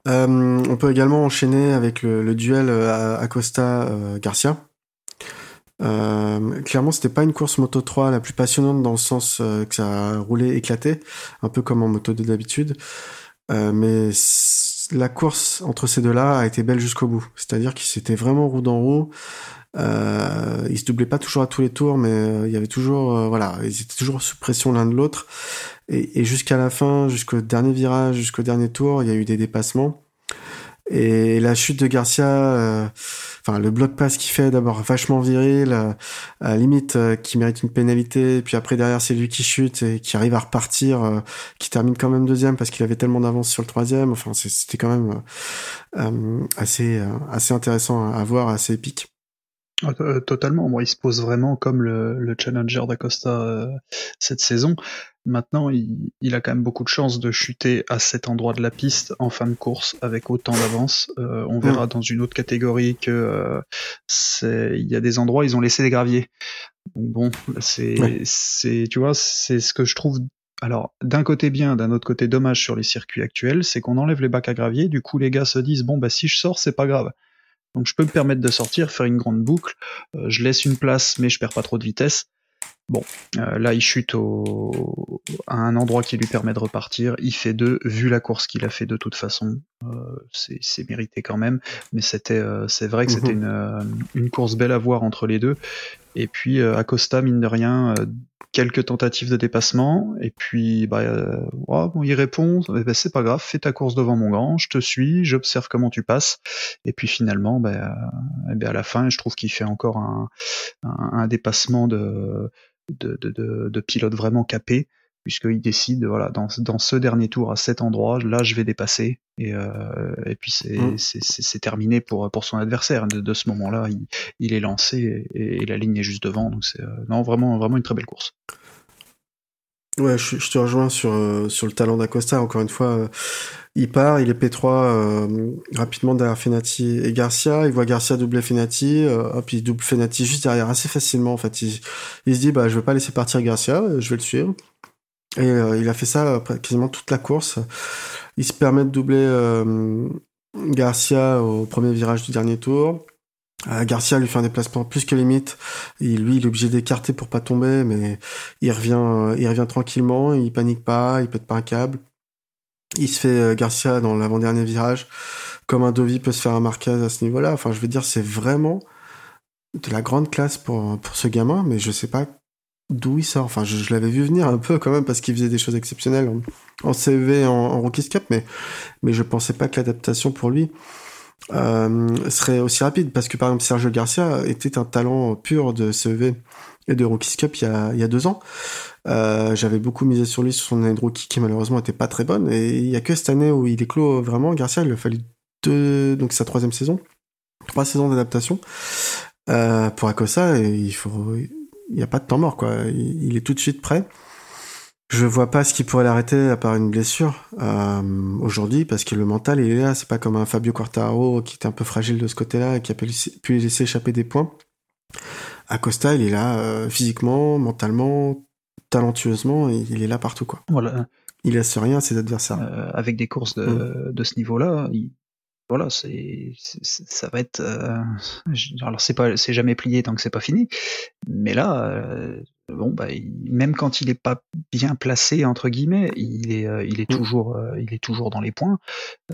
Euh, on peut également enchaîner avec le, le duel euh, Acosta euh, Garcia. Euh, clairement, c'était pas une course Moto trois la plus passionnante dans le sens euh, que ça a roulé éclaté, un peu comme en Moto deux d'habitude. Euh, mais c- la course entre ces deux-là a été belle jusqu'au bout. C'est-à-dire qu'ils s'étaient vraiment roue dans roue. Euh, ils se doublaient pas toujours à tous les tours, mais euh, il y avait toujours, euh, voilà, ils étaient toujours sous pression l'un de l'autre. Et, et jusqu'à la fin, jusqu'au dernier virage, jusqu'au dernier tour, il y a eu des dépassements. Et la chute de Garcia, euh, enfin le bloc passe qu'il fait d'abord vachement viril, euh, à limite euh, qui mérite une pénalité, et puis après derrière c'est lui qui chute et qui arrive à repartir, euh, qui termine quand même deuxième parce qu'il avait tellement d'avance sur le troisième. Enfin c'est, c'était quand même euh, assez euh, assez intéressant à voir, assez épique. Euh, totalement, moi il se pose vraiment comme le, le challenger d'Acosta euh, cette saison. Maintenant, il, il a quand même beaucoup de chance de chuter à cet endroit de la piste en fin de course avec autant d'avance. Euh, on verra dans une autre catégorie que euh, c'est, il y a des endroits ils ont laissé des graviers. Donc bon, c'est, ouais. c'est, tu vois, c'est ce que je trouve. Alors, d'un côté bien, d'un autre côté dommage sur les circuits actuels, c'est qu'on enlève les bacs à gravier. Du coup, les gars se disent bon bah si je sors, c'est pas grave. Donc je peux me permettre de sortir, faire une grande boucle. Euh, je laisse une place, mais je perds pas trop de vitesse. Bon, euh, là il chute au... à un endroit qui lui permet de repartir, il fait deux, vu la course qu'il a fait de toute façon, euh, c'est, c'est mérité quand même, mais c'était, euh, c'est vrai que c'était mm-hmm. une, une course belle à voir entre les deux, et puis euh, Acosta, mine de rien, euh, quelques tentatives de dépassement, et puis bah, euh, oh, bon, il répond, eh ben, c'est pas grave, fais ta course devant mon grand, je te suis, j'observe comment tu passes, et puis finalement, bah, euh, et bien à la fin, je trouve qu'il fait encore un, un, un dépassement de... De, de, de, de pilote vraiment capé, puisqu'il décide, voilà, dans, dans ce dernier tour, à cet endroit, là je vais dépasser, et, euh, et puis c'est, mmh. c'est, c'est, c'est terminé pour, pour son adversaire. De, de ce moment-là, il, il est lancé, et, et la ligne est juste devant, donc c'est euh, non, vraiment, vraiment une très belle course. Ouais, je, je te rejoins sur, euh, sur le talent d'Acosta, encore une fois, euh, il part, il est P trois euh, rapidement derrière Fenati et Garcia, il voit Garcia doubler Fenati, euh, hop, il double Fenati juste derrière assez facilement, en fait, il, il se dit, bah, je veux pas laisser partir Garcia, je vais le suivre, et euh, il a fait ça après, quasiment toute la course, il se permet de doubler euh, Garcia au premier virage du dernier tour. Garcia lui fait un déplacement plus que limite, et lui il est obligé d'écarter pour pas tomber, mais il revient, il revient tranquillement, il panique pas, il pète pas un câble, il se fait Garcia dans l'avant-dernier virage, comme un Dovi peut se faire un Marquez à ce niveau-là. Enfin je veux dire, c'est vraiment de la grande classe pour pour ce gamin, mais je sais pas d'où il sort. Enfin je, je l'avais vu venir un peu quand même, parce qu'il faisait des choses exceptionnelles en, en C E V, en, en Rookies Cup, mais mais je pensais pas que l'adaptation pour lui Euh, serait aussi rapide, parce que par exemple Sergio Garcia était un talent pur de C E V et de Rookies Cup il y a, il y a deux ans. Euh, j'avais beaucoup misé sur lui sur son année de rookie qui malheureusement était pas très bonne, et il y a que cette année où il éclot vraiment. Garcia, il a fallu deux, donc sa troisième saison, trois saisons d'adaptation. Euh, pour Acosta, il faut il n'y a pas de temps mort, quoi. Il, il est tout de suite prêt. Je vois pas ce qui pourrait l'arrêter à part une blessure euh, aujourd'hui, parce que le mental il est là. C'est pas comme un Fabio Quartararo qui était un peu fragile de ce côté-là et qui a pu, pu laisser échapper des points. Acosta, il est là euh, physiquement, mentalement, talentueusement, et il est là partout, quoi. Voilà. Il laisse rien à ses adversaires. Euh, avec des courses de, mmh. de ce niveau-là, il... voilà, c'est, c'est ça va être. Euh... Alors c'est pas, c'est jamais plié tant que c'est pas fini. Mais là, euh... bon, bah, il... même quand il est pas bien placé entre guillemets, il est, euh, il est mmh. toujours, euh, il est toujours dans les points.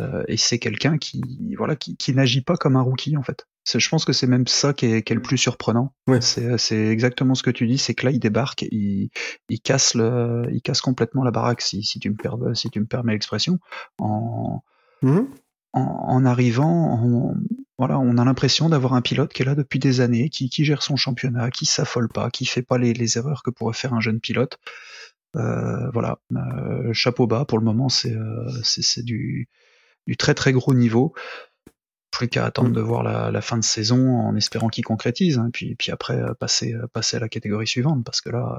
Euh, et c'est quelqu'un qui, voilà, qui, qui n'agit pas comme un rookie en fait. C'est, je pense que c'est même ça qui est, qui est le plus surprenant. Ouais. C'est, c'est exactement ce que tu dis, c'est que là il débarque, il, il casse le, il casse complètement la baraque si, si tu me permets, si tu me permets l'expression. En, mmh. en, en arrivant, en, voilà, on a l'impression d'avoir un pilote qui est là depuis des années, qui, qui gère son championnat, qui s'affole pas, qui fait pas les, les erreurs que pourrait faire un jeune pilote. Euh, voilà, euh, chapeau bas pour le moment, c'est, euh, c'est, c'est du, du très très gros niveau. Plus qu'à attendre mmh. de voir la, la fin de saison en espérant qu'il concrétise, hein, puis, puis après passer, passer à la catégorie suivante, parce que là,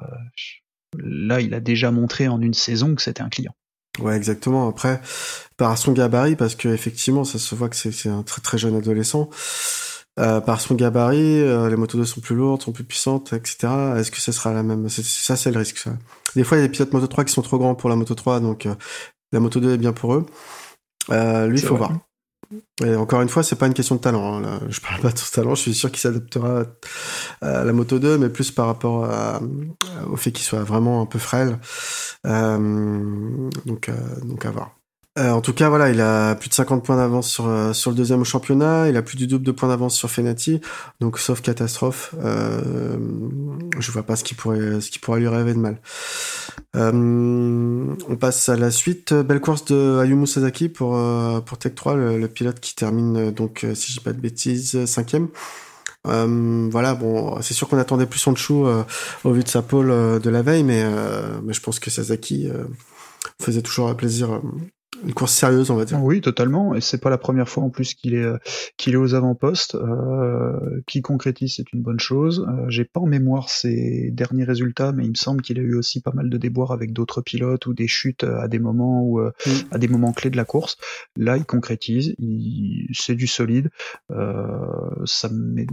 là, il a déjà montré en une saison que c'était un client. Ouais, exactement. Après, par son gabarit, parce qu'effectivement, ça se voit que c'est, c'est un très très jeune adolescent, euh, par son gabarit, euh, les motos deux sont plus lourdes, sont plus puissantes, et cetera. Est-ce que ça sera la même ? c'est, Ça, c'est le risque. Ça. Des fois, il y a des pilotes moto trois qui sont trop grands pour la moto trois, donc euh, la moto deux est bien pour eux. Euh, lui, il faut voir. Et encore une fois, c'est pas une question de talent. Hein. Là, je parle pas de son talent, je suis sûr qu'il s'adaptera à la moto deux, mais plus par rapport à, au fait qu'il soit vraiment un peu frêle. Euh, donc, euh, donc à voir. Euh, en tout cas, voilà, il a plus de cinquante points d'avance sur, sur le deuxième au championnat. Il a plus du double de points d'avance sur Fenati. Donc, sauf catastrophe, euh, je vois pas ce qui pourrait, ce qui pourrait lui rêver de mal. Euh, on passe à la suite. Belle course de Ayumu Sasaki pour, euh, pour Tech trois, le, le pilote qui termine, donc, si je dis pas de bêtises, cinquième. Euh, voilà, bon, c'est sûr qu'on attendait plus Sanchou euh, au vu de sa pole euh, de la veille, mais, euh, mais je pense que Sasaki euh, faisait toujours plaisir. Euh, Une course sérieuse, on va dire. Oui, totalement. Et c'est pas la première fois en plus qu'il est qu'il est aux avant-postes. Euh, qu'il concrétise, c'est une bonne chose. Euh, j'ai pas en mémoire ses derniers résultats, mais il me semble qu'il a eu aussi pas mal de déboires avec d'autres pilotes ou des chutes à des moments où mm. à des moments clés de la course. Là, il concrétise. Il, c'est du solide. Euh, ça met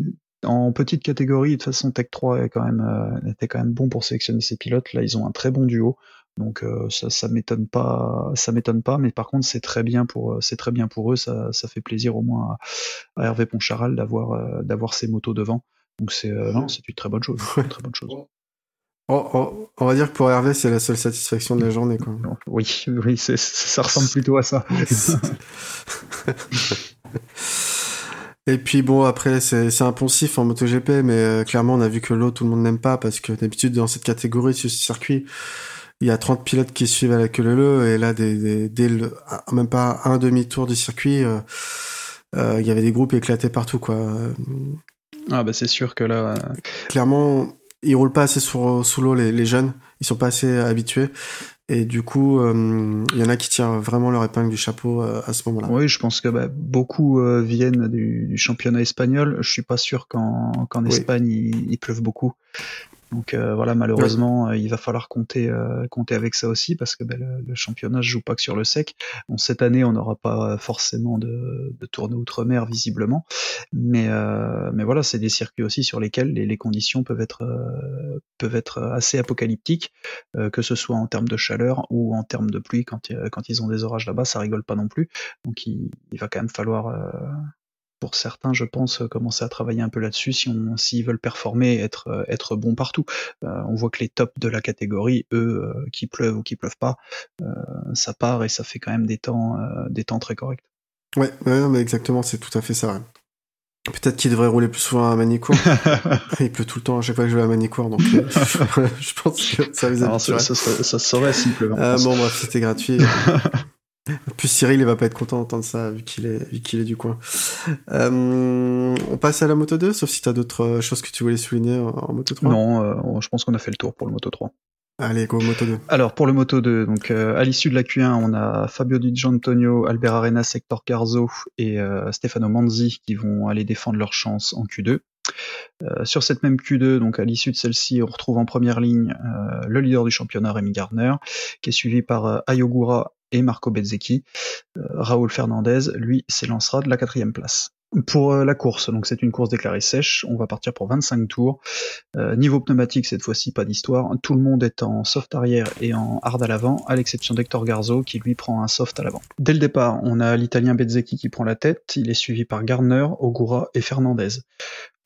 en petite catégorie. De toute façon, Tech trois est quand même était quand même bon pour sélectionner ses pilotes. Là, ils ont un très bon duo. Donc euh, ça ça m'étonne pas ça m'étonne pas mais par contre c'est très bien pour c'est très bien pour eux, ça ça fait plaisir au moins à, à Hervé Poncharal d'avoir euh, d'avoir ces motos devant. Donc c'est euh, non, c'est une très bonne chose, une très bonne chose. Oh, oh, on va dire que pour Hervé, c'est la seule satisfaction de la journée, quoi. Oui, oui, c'est, ça ressemble plutôt à ça. Et puis bon, après c'est c'est un poncif en MotoGP, mais euh, clairement on a vu que l'eau tout le monde n'aime pas, parce que d'habitude dans cette catégorie, sur ce circuit, il y a trente pilotes qui suivent à la queue leu-leu, et là, dès, dès, dès le, même pas un demi-tour du circuit, euh, euh, il y avait des groupes éclatés partout, quoi. Ah, bah, c'est sûr que là. Euh... Clairement, ils roulent pas assez sous, sous l'eau, les, les jeunes. Ils sont pas assez habitués. Et du coup, euh, il y en a qui tirent vraiment leur épingle du chapeau euh, à ce moment-là. Oui, je pense que bah, beaucoup euh, viennent du, du championnat espagnol. Je suis pas sûr qu'en, qu'en oui. Espagne, il, il pleuve beaucoup. Donc euh, voilà, malheureusement, ouais. euh, il va falloir compter, euh, compter avec ça aussi, parce que ben, le, le championnat ne joue pas que sur le sec. Bon, cette année, on n'aura pas forcément de, de tournée outre-mer, visiblement. Mais, euh, mais voilà, c'est des circuits aussi sur lesquels les, les conditions peuvent être, euh, peuvent être assez apocalyptiques, euh, que ce soit en termes de chaleur ou en termes de pluie. Quand, euh, quand ils ont des orages là-bas, ça rigole pas non plus. Donc il, il va quand même falloir... Euh, pour certains, je pense, commencer à travailler un peu là-dessus si on, s'ils veulent performer et être, être bons partout. Euh, on voit que les tops de la catégorie, eux, euh, qui pleuvent ou qui pleuvent pas, euh, ça part et ça fait quand même des temps, euh, des temps très corrects. Ouais, ouais, mais exactement, c'est tout à fait ça. Ouais. Peut-être qu'il devrait rouler plus souvent à Manicourt. Il pleut tout le temps à chaque fois que je vais à Manicourt, donc euh, je pense que ça les habituerait. Ça, ça, ça serait s'il pleuvait. Euh, bon, bref, c'était gratuit. Plus Cyril, il va pas être content d'entendre ça, vu qu'il est, vu qu'il est du coin. Euh, on passe à la Moto deux, sauf si t'as d'autres choses que tu voulais souligner en, en Moto trois. Non, euh, je pense qu'on a fait le tour pour le Moto trois. Allez, go, Moto deux. Alors, pour le Moto deux, donc, euh, à l'issue de la Q un, on a Fabio Di Gianantonio, Albert Arenas, Hector Carzo et euh, Stefano Manzi qui vont aller défendre leur chance en Q deux. Euh, sur cette même Q deux, donc à l'issue de celle-ci, on retrouve en première ligne euh, le leader du championnat, Rémi Gardner, qui est suivi par euh, Ayogura et Marco Bezzechi. Euh, Raúl Fernandez, lui, s'élancera de la quatrième place. Pour euh, la course, donc c'est une course déclarée sèche, on va partir pour vingt-cinq tours. Euh, niveau pneumatique, cette fois-ci, pas d'histoire. Tout le monde est en soft arrière et en hard à l'avant, à l'exception d'Hector Carzo, qui lui prend un soft à l'avant. Dès le départ, on a l'Italien Bezzechi qui prend la tête, il est suivi par Gardner, Ogura et Fernandez.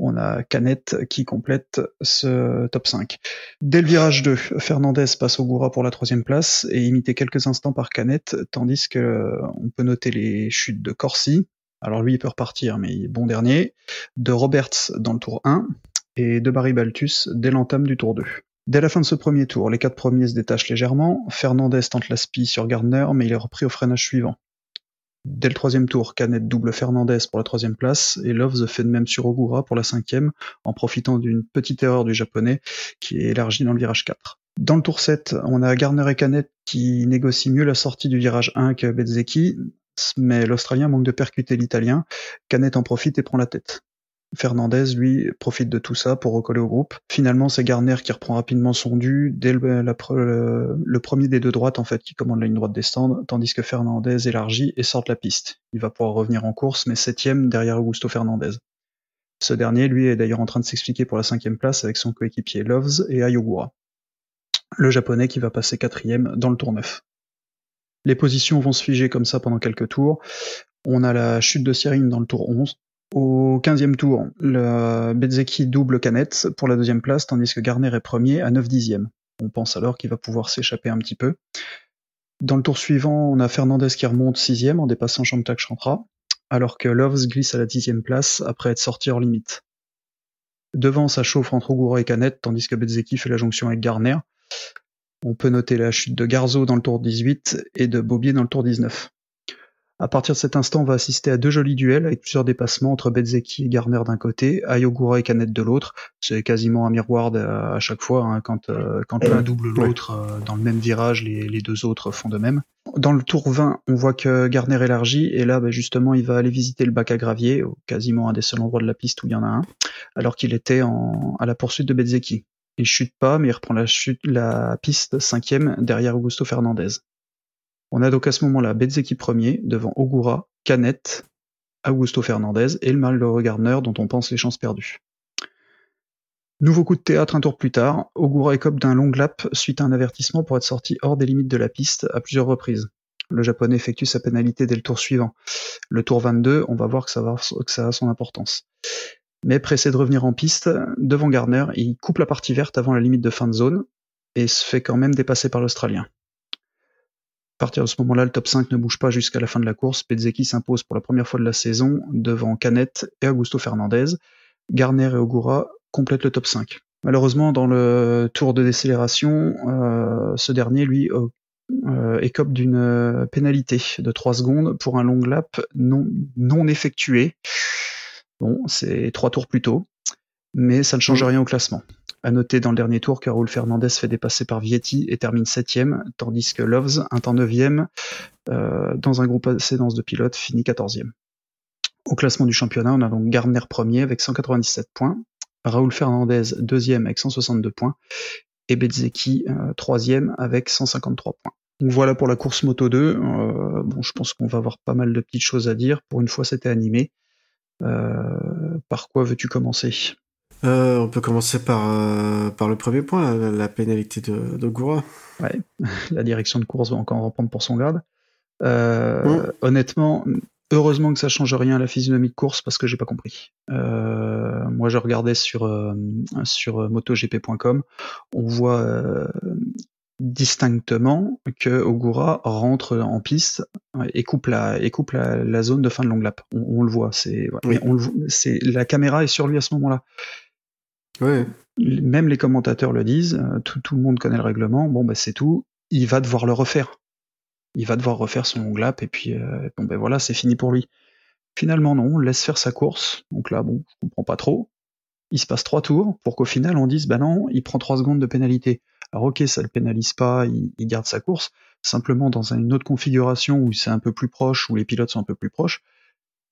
On a Canet qui complète ce top cinq. Dès le virage deux, Fernandez passe Ogura pour la troisième place et imité quelques instants par Canet, tandis que euh, on peut noter les chutes de Corsi. Alors lui, il peut repartir, mais il est bon dernier. De Roberts dans le tour un et de Barry Baltus dès l'entame du tour deux. Dès la fin de ce premier tour, les quatre premiers se détachent légèrement. Fernandez tente la spie sur Gardner, mais il est repris au freinage suivant. Dès le troisième tour, Canet double Fernandez pour la troisième place et Love fait de même sur Ogura pour la cinquième, en profitant d'une petite erreur du japonais qui est élargie dans le virage quatre. Dans le tour sept, on a Gardner et Canet qui négocient mieux la sortie du virage un que Bezzechi, mais l'Australien manque de percuter l'Italien. Canet en profite et prend la tête. Fernandez, lui, profite de tout ça pour recoller au groupe. Finalement, c'est Gardner qui reprend rapidement son dû, dès le, la, le, le premier des deux droites, en fait, qui commande la ligne droite des stands, tandis que Fernandez élargit et sort de la piste. Il va pouvoir revenir en course, mais septième derrière Augusto Fernandez. Ce dernier, lui, est d'ailleurs en train de s'expliquer pour la cinquième place avec son coéquipier Loves et Ayogura, le japonais qui va passer quatrième dans le tour neuf. Les positions vont se figer comme ça pendant quelques tours. On a la chute de Sierine dans le tour onze. Au quinzième tour, le Bezzechi double Canet pour la deuxième place, tandis que Gardner est premier à neuf dixièmes. On pense alors qu'il va pouvoir s'échapper un petit peu. Dans le tour suivant, on a Fernandez qui remonte sixième en dépassant Champtak Chantra, alors que Loves glisse à la dixième place après être sorti hors limite. Devant, ça chauffe entre Ogura et Canet, tandis que Bezzechi fait la jonction avec Gardner. On peut noter la chute de Carzo dans le tour dix-huit et de Bobier dans le tour dix-neuf. À partir de cet instant, on va assister à deux jolis duels avec plusieurs dépassements entre Bezzechi et Gardner d'un côté, Ayogura et Canet de l'autre. C'est quasiment un miroir à chaque fois, hein, quand, euh, quand l'un double l'autre euh, dans le même virage, les, les deux autres font de même. Dans le tour vingt, on voit que Gardner élargit, et là, bah, justement, il va aller visiter le bac à gravier, quasiment un des seuls endroits de la piste où il y en a un, alors qu'il était en, à la poursuite de Bezzechi. Il chute pas, mais il reprend la, chute, la piste cinquième derrière Augusto Fernandez. On a donc à ce moment-là Bezzechi premier devant Ogura, Canet, Augusto Fernandez et le malheureux Gardner dont on pense les chances perdues. Nouveau coup de théâtre un tour plus tard, Ogura écope d'un long lap suite à un avertissement pour être sorti hors des limites de la piste à plusieurs reprises. Le japonais effectue sa pénalité dès le tour suivant. Le tour vingt-deux, on va voir que ça, va, que ça a son importance. Mais pressé de revenir en piste, devant Gardner, il coupe la partie verte avant la limite de fin de zone et se fait quand même dépasser par l'Australien. À partir de ce moment-là, le top cinq ne bouge pas jusqu'à la fin de la course. Bezzechi s'impose pour la première fois de la saison devant Canet et Augusto Fernandez. Gardner et Ogura complètent le top cinq. Malheureusement, dans le tour de décélération, euh, ce dernier, lui, euh, écope d'une pénalité de trois secondes pour un long lap non, non effectué. Bon, c'est trois tours plus tôt, mais ça ne change rien au classement. À noter dans le dernier tour que Raúl Fernandez fait dépasser par Vietti et termine septième, tandis que Loves, un temps neuvième, euh, dans un groupe à séance de pilotes, finit quatorzième. Au classement du championnat, on a donc Gardner premier avec cent quatre-vingt-dix-sept points, Raúl Fernandez deuxième avec cent soixante-deux points, et Bezzechi euh, troisième avec cent cinquante-trois points. Donc voilà pour la course Moto deux. Euh, bon, je pense qu'on va avoir pas mal de petites choses à dire. Pour une fois, c'était animé. Euh, par quoi veux-tu commencer ? euh, On peut commencer par, euh, par le premier point, la, la pénalité de, de Goura. Ouais, la direction de course va encore en reprendre pour son grade. Euh, bon. Honnêtement, heureusement que ça ne change rien à la physionomie de course parce que j'ai pas compris. Euh, moi, je regardais sur, euh, sur moto g p point com, on voit euh, distinctement que Ogura rentre en piste et coupe la et coupe la, la zone de fin de long lap. On, on le voit, c'est ouais, oui. on le c'est la caméra est sur lui à ce moment-là. Ouais. Même les commentateurs le disent, tout tout le monde connaît le règlement. Bon ben c'est tout, il va devoir le refaire. Il va devoir refaire son long lap et puis euh, bon ben voilà, c'est fini pour lui. Finalement non, on laisse faire sa course. Donc là bon, je comprends pas trop. Il se passe trois tours pour qu'au final on dise bah non, il prend trois secondes de pénalité. Alors ok, ça le pénalise pas, il, il garde sa course. Simplement dans une autre configuration où c'est un peu plus proche, où les pilotes sont un peu plus proches,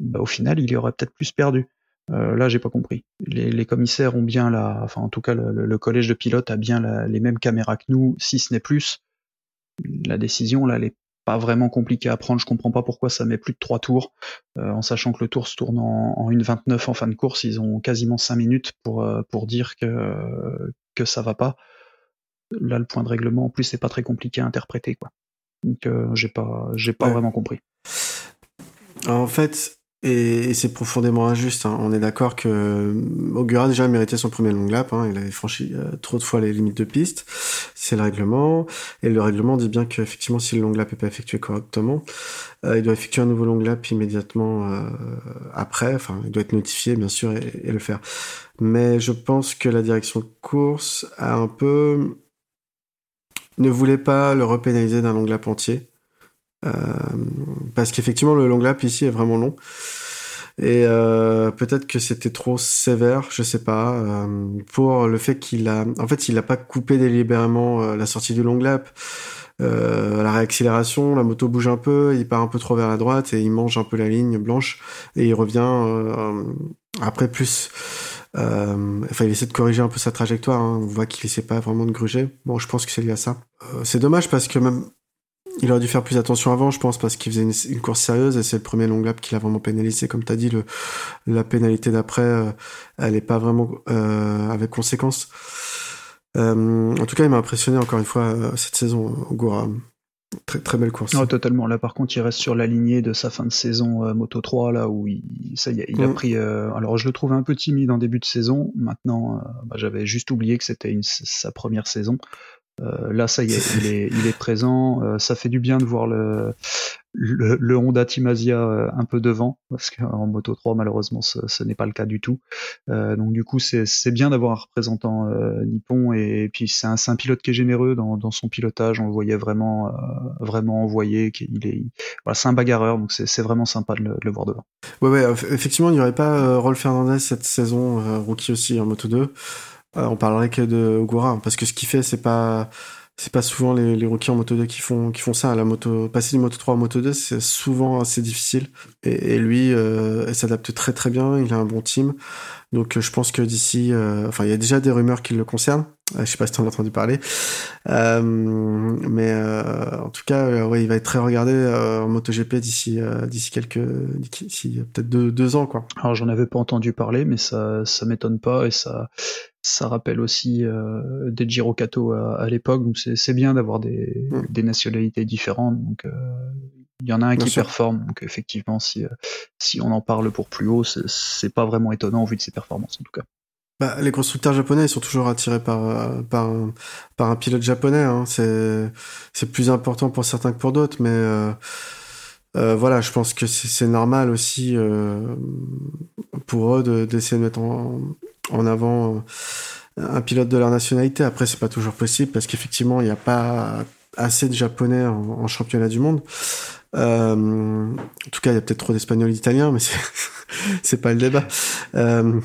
bah au final il y aurait peut-être plus perdu. Euh, là, j'ai pas compris. Les, les commissaires ont bien la, enfin en tout cas le, le collège de pilotes a bien la, les mêmes caméras que nous, si ce n'est plus. La décision là, elle est pas vraiment compliquée à prendre. Je comprends pas pourquoi ça met plus de trois tours, euh, en sachant que le tour se tourne en, en une vingt-neuf en fin de course. Ils ont quasiment cinq minutes pour euh, pour dire que euh, que ça va pas. Là, le point de règlement en plus, c'est pas très compliqué à interpréter quoi. Donc euh, j'ai pas j'ai pas ouais. vraiment compris. En fait. Et c'est profondément injuste, hein. On est d'accord que Ogura déjà méritait son premier long lap, hein. Il avait franchi euh, trop de fois les limites de piste. C'est le règlement. Et le règlement dit bien qu'effectivement, si le long lap n'est pas effectué correctement, euh, il doit effectuer un nouveau long lap immédiatement euh, après. Enfin, il doit être notifié, bien sûr, et, et le faire. Mais je pense que la direction course a un peu... ne voulait pas le repénaliser d'un long lap entier. Euh, parce qu'effectivement le long lap ici est vraiment long et euh, peut-être que c'était trop sévère, je sais pas, euh, pour le fait qu'il a en fait il a pas coupé délibérément euh, la sortie du long lap, euh, la réaccélération, la moto bouge un peu, il part un peu trop vers la droite et il mange un peu la ligne blanche et il revient euh, après plus euh, enfin il essaie de corriger un peu sa trajectoire, hein. On voit qu'il essaie pas vraiment de gruger. Bon, je pense que c'est lié à ça. Euh, c'est dommage parce que même il aurait dû faire plus attention avant, je pense, parce qu'il faisait une, une course sérieuse et c'est le premier long lap qu'il a vraiment pénalisé. Comme t'as dit, le, la pénalité d'après, euh, elle est pas vraiment euh, avec conséquence. Euh, en tout cas, il m'a impressionné encore une fois euh, cette saison, Ogura. Très très belle course. Oh, totalement. Là, par contre, il reste sur la lignée de sa fin de saison euh, Moto trois, là où il, ça y est, il mmh. a pris. Euh, alors, je le trouvais un peu timide en début de saison. Maintenant, euh, bah, j'avais juste oublié que c'était une, sa première saison. Euh, là, ça y est, il est, il est présent. Euh, ça fait du bien de voir le, le, le Honda Team Asia euh, un peu devant, parce qu'en Moto trois, malheureusement, ce, ce n'est pas le cas du tout. Euh, donc, du coup, c'est, c'est bien d'avoir un représentant euh, nippon. Et, et puis, c'est un, c'est un pilote qui est généreux dans, dans son pilotage. On le voyait vraiment, euh, vraiment envoyé. Il est, il, voilà, c'est un bagarreur, donc c'est, c'est vraiment sympa de le, de le voir devant. Ouais, ouais. Effectivement, il n'y aurait pas euh, Raúl Fernandez cette saison, euh, rookie aussi en Moto deux. Euh, on parlerait que de Ogura, hein, parce que ce qu'il fait, c'est pas, c'est pas souvent les, les rookies en Moto deux qui font, qui font ça. La moto, passer du Moto trois à Moto deux, c'est souvent assez difficile. Et, et lui, euh, il s'adapte très très bien. Il a un bon team. Donc, je pense que d'ici, euh, enfin, il y a déjà des rumeurs qui le concernent. Euh, je sais pas si t'en as entendu parler. Euh, mais, euh, en tout cas, euh, ouais, il va être très regardé, euh, en MotoGP d'ici, euh, d'ici quelques, d'ici, peut-être deux, deux ans, quoi. Alors, j'en avais pas entendu parler, mais ça, ça m'étonne pas et ça, ça rappelle aussi euh, des Giro Kato à, à l'époque, donc c'est, c'est bien d'avoir des, mmh. des nationalités différentes. Donc il euh, y en a un bien qui sûr. Performe, donc effectivement, si euh, si on en parle pour plus haut, c'est, c'est pas vraiment étonnant au vu de ses performances en tout cas. Bah, les constructeurs japonais ils sont toujours attirés par par par un pilote japonais. Hein. C'est c'est plus important pour certains que pour d'autres, mais euh... Euh, voilà, je pense que c'est, c'est normal aussi euh, pour eux de, d'essayer de mettre en, en avant un pilote de leur nationalité. Après, c'est pas toujours possible parce qu'effectivement, il n'y a pas assez de Japonais en, en championnat du monde. Euh, en tout cas, il y a peut-être trop d'Espagnols et d'Italiens, mais c'est, c'est pas le débat. Euh,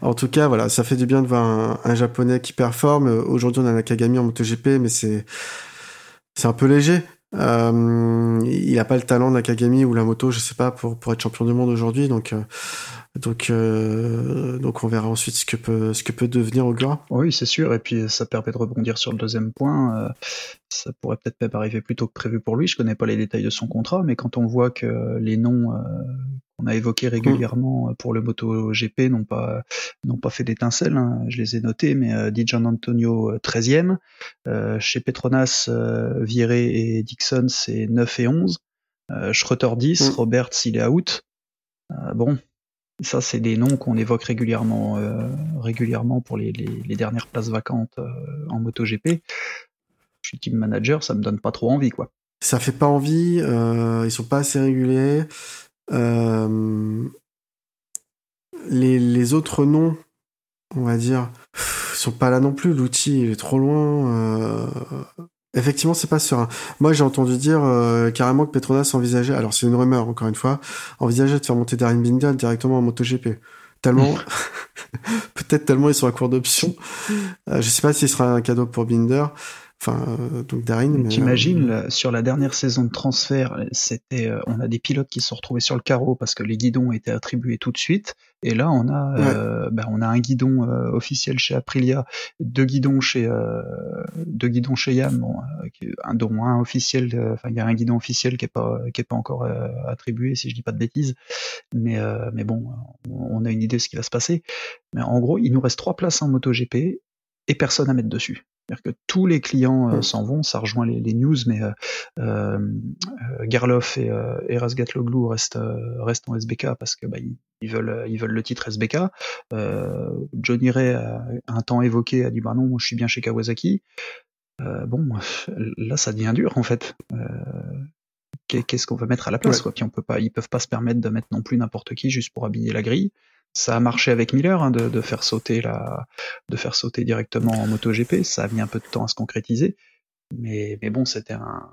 en tout cas, voilà, ça fait du bien de voir un, un Japonais qui performe. Aujourd'hui, on a Nakagami en MotoGP, mais c'est c'est un peu léger. Euh, il a pas le talent de la Kagami ou la moto, je sais pas, pour pour être champion du monde aujourd'hui, donc euh, donc euh, donc on verra ensuite ce que peut ce que peut devenir Ogura. Oui, c'est sûr, et puis ça permet de rebondir sur le deuxième point. Euh, ça pourrait peut-être même arriver plus tôt que prévu pour lui. Je connais pas les détails de son contrat, mais quand on voit que les noms euh, qu'on a évoqués régulièrement mmh. pour le MotoGP n'ont pas n'ont pas fait d'étincelle, hein. Je les ai notés, mais euh, Di Gianantonio treizième, euh, chez Petronas, euh, Vieré et Dick c'est neuf et onze, euh, Schroeter dix, mmh. Roberts il est out. Euh, bon, ça c'est des noms qu'on évoque régulièrement, euh, régulièrement pour les, les, les dernières places vacantes euh, en MotoGP. Je suis team manager, ça me donne pas trop envie quoi. Ça fait pas envie, euh, ils sont pas assez réguliers. Euh, les, les autres noms, on va dire, sont pas là non plus. L'outil il est trop loin. Euh... Effectivement, c'est pas serein. Moi, j'ai entendu dire euh, carrément que Petronas envisageait, alors c'est une rumeur encore une fois, envisageait de faire monter Darin Binder directement en MotoGP. Tellement, peut-être tellement ils sont à court d'options. Euh, je sais pas si ce sera un cadeau pour Binder. Enfin, euh, donc Darin. T'imagines, euh... sur la dernière saison de transfert, c'était, euh, on a des pilotes qui se sont retrouvés sur le carreau parce que les guidons étaient attribués tout de suite. Et là, on a, ouais. euh, bah, on a un guidon euh, officiel chez Aprilia, deux guidons chez, euh, deux guidons chez Yam, bon, euh, dont un officiel. Enfin, euh, il y a un guidon officiel qui est pas, qui est pas encore euh, attribué, si je dis pas de bêtises. Mais, euh, mais bon, on a une idée de ce qui va se passer. Mais en gros, il nous reste trois places en MotoGP et personne à mettre dessus. C'est-à-dire que tous les clients euh, s'en vont, ça rejoint les, les news, mais euh, euh, Garloff et, euh, et Razgatoglu restent, euh, restent en S B K parce que bah, ils, ils, veulent, ils veulent le titre S B K. Euh, Johnny Ray a un temps évoqué, a dit bah non, moi, je suis bien chez Kawasaki. Euh, bon, là ça devient dur en fait. Euh, qu'est-ce qu'on va mettre à la place, ouais. quoi. Puis on peut pas, ils peuvent pas se permettre de mettre non plus n'importe qui juste pour habiller la grille. Ça a marché avec Miller hein, de, de faire sauter la, de faire sauter directement en MotoGP. Ça a mis un peu de temps à se concrétiser, mais mais bon, c'était un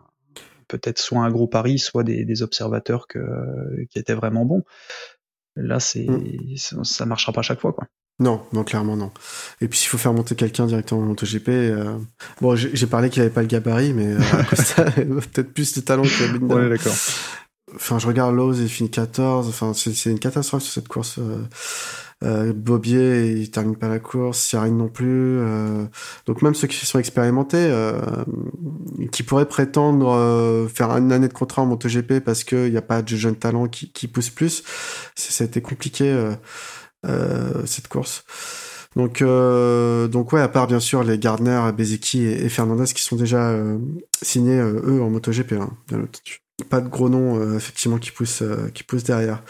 peut-être soit un gros pari, soit des, des observateurs que qui étaient vraiment bons. Là, c'est mm. ça, ça marchera pas à chaque fois, quoi. Non, non, clairement non. Et puis s'il faut faire monter quelqu'un directement en MotoGP, euh... bon, j'ai, j'ai parlé qu'il avait pas le gabarit, mais euh, Acosta peut-être plus de talent que Binder. Ouais, d'accord. Enfin, je regarde Lowe's, il finit quatorze. Enfin, c'est, c'est une catastrophe sur cette course. Euh, euh, Bobier, il termine pas la course. Yarine non plus. Euh, donc même ceux qui sont expérimentés, euh, qui pourraient prétendre euh, faire une année de contrat en MotoGP parce qu'il n'y a pas de jeunes talents qui, qui poussent plus. C'est, ça a été compliqué euh, euh, cette course. Donc, euh, donc ouais, à part bien sûr les Gardner, Bezzechi et, et Fernandez qui sont déjà euh, signés euh, eux en MotoGP, hein, bien entendu. Pas de gros noms euh, effectivement qui poussent euh, qui poussent derrière.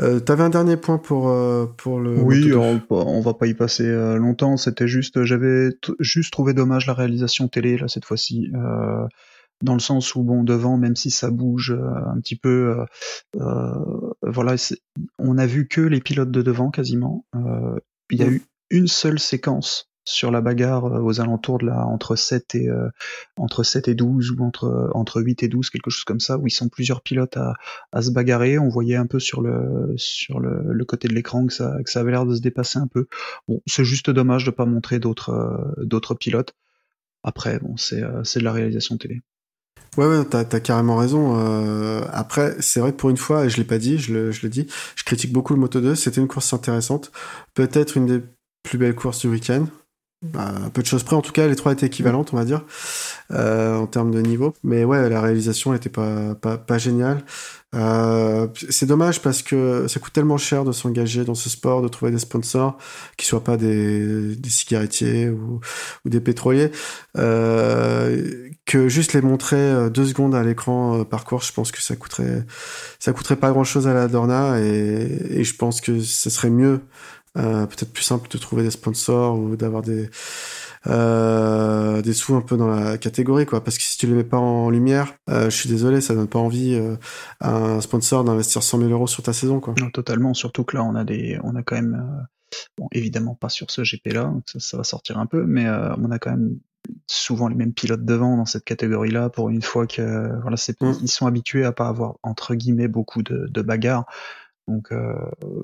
Euh, t'avais un dernier point pour euh, pour le. Oui, on, on va pas y passer euh, longtemps. C'était juste, j'avais t- juste trouvé dommage la réalisation télé là cette fois-ci. Euh... Dans le sens où bon devant, même si ça bouge euh, un petit peu, euh, euh, voilà, c'est... on a vu que les pilotes de devant quasiment. Euh, il y a eu une seule séquence sur la bagarre euh, aux alentours de là entre sept et euh, entre sept et douze ou entre entre huit et douze, quelque chose comme ça, où ils sont plusieurs pilotes à à se bagarrer. On voyait un peu sur le sur le, le côté de l'écran que ça que ça avait l'air de se dépasser un peu. Bon, c'est juste dommage de pas montrer d'autres euh, d'autres pilotes. Après bon, c'est euh, c'est de la réalisation télé. Ouais, ouais, t'as, t'as carrément raison. Euh, après, c'est vrai que pour une fois, et je l'ai pas dit, je le, je le dis, je critique beaucoup le Moto deux. C'était une course intéressante, peut-être une des plus belles courses du week-end. Bah, un peu de choses près, en tout cas, les trois étaient équivalentes, on va dire, euh, en termes de niveau. Mais ouais, la réalisation était pas, pas, pas géniale. Euh, c'est dommage parce que ça coûte tellement cher de s'engager dans ce sport, de trouver des sponsors qui soient pas des, des cigarettiers ou, ou des pétroliers, euh, que juste les montrer deux secondes à l'écran par course, je pense que ça coûterait, ça coûterait pas grand chose à la Dorna et, et je pense que ce serait mieux. Euh, peut-être plus simple de trouver des sponsors ou d'avoir des euh, des sous un peu dans la catégorie quoi, parce que si tu les mets pas en lumière, euh, je suis désolé, ça donne pas envie euh, à un sponsor d'investir cent mille euros sur ta saison quoi. Non, totalement, surtout que là on a des on a quand même euh, bon évidemment pas sur ce G P là, donc ça, ça va sortir un peu, mais euh, on a quand même souvent les mêmes pilotes devant dans cette catégorie-là pour une fois que euh, voilà c'est mmh. ils sont habitués à pas avoir entre guillemets beaucoup de, de bagarres. Donc euh,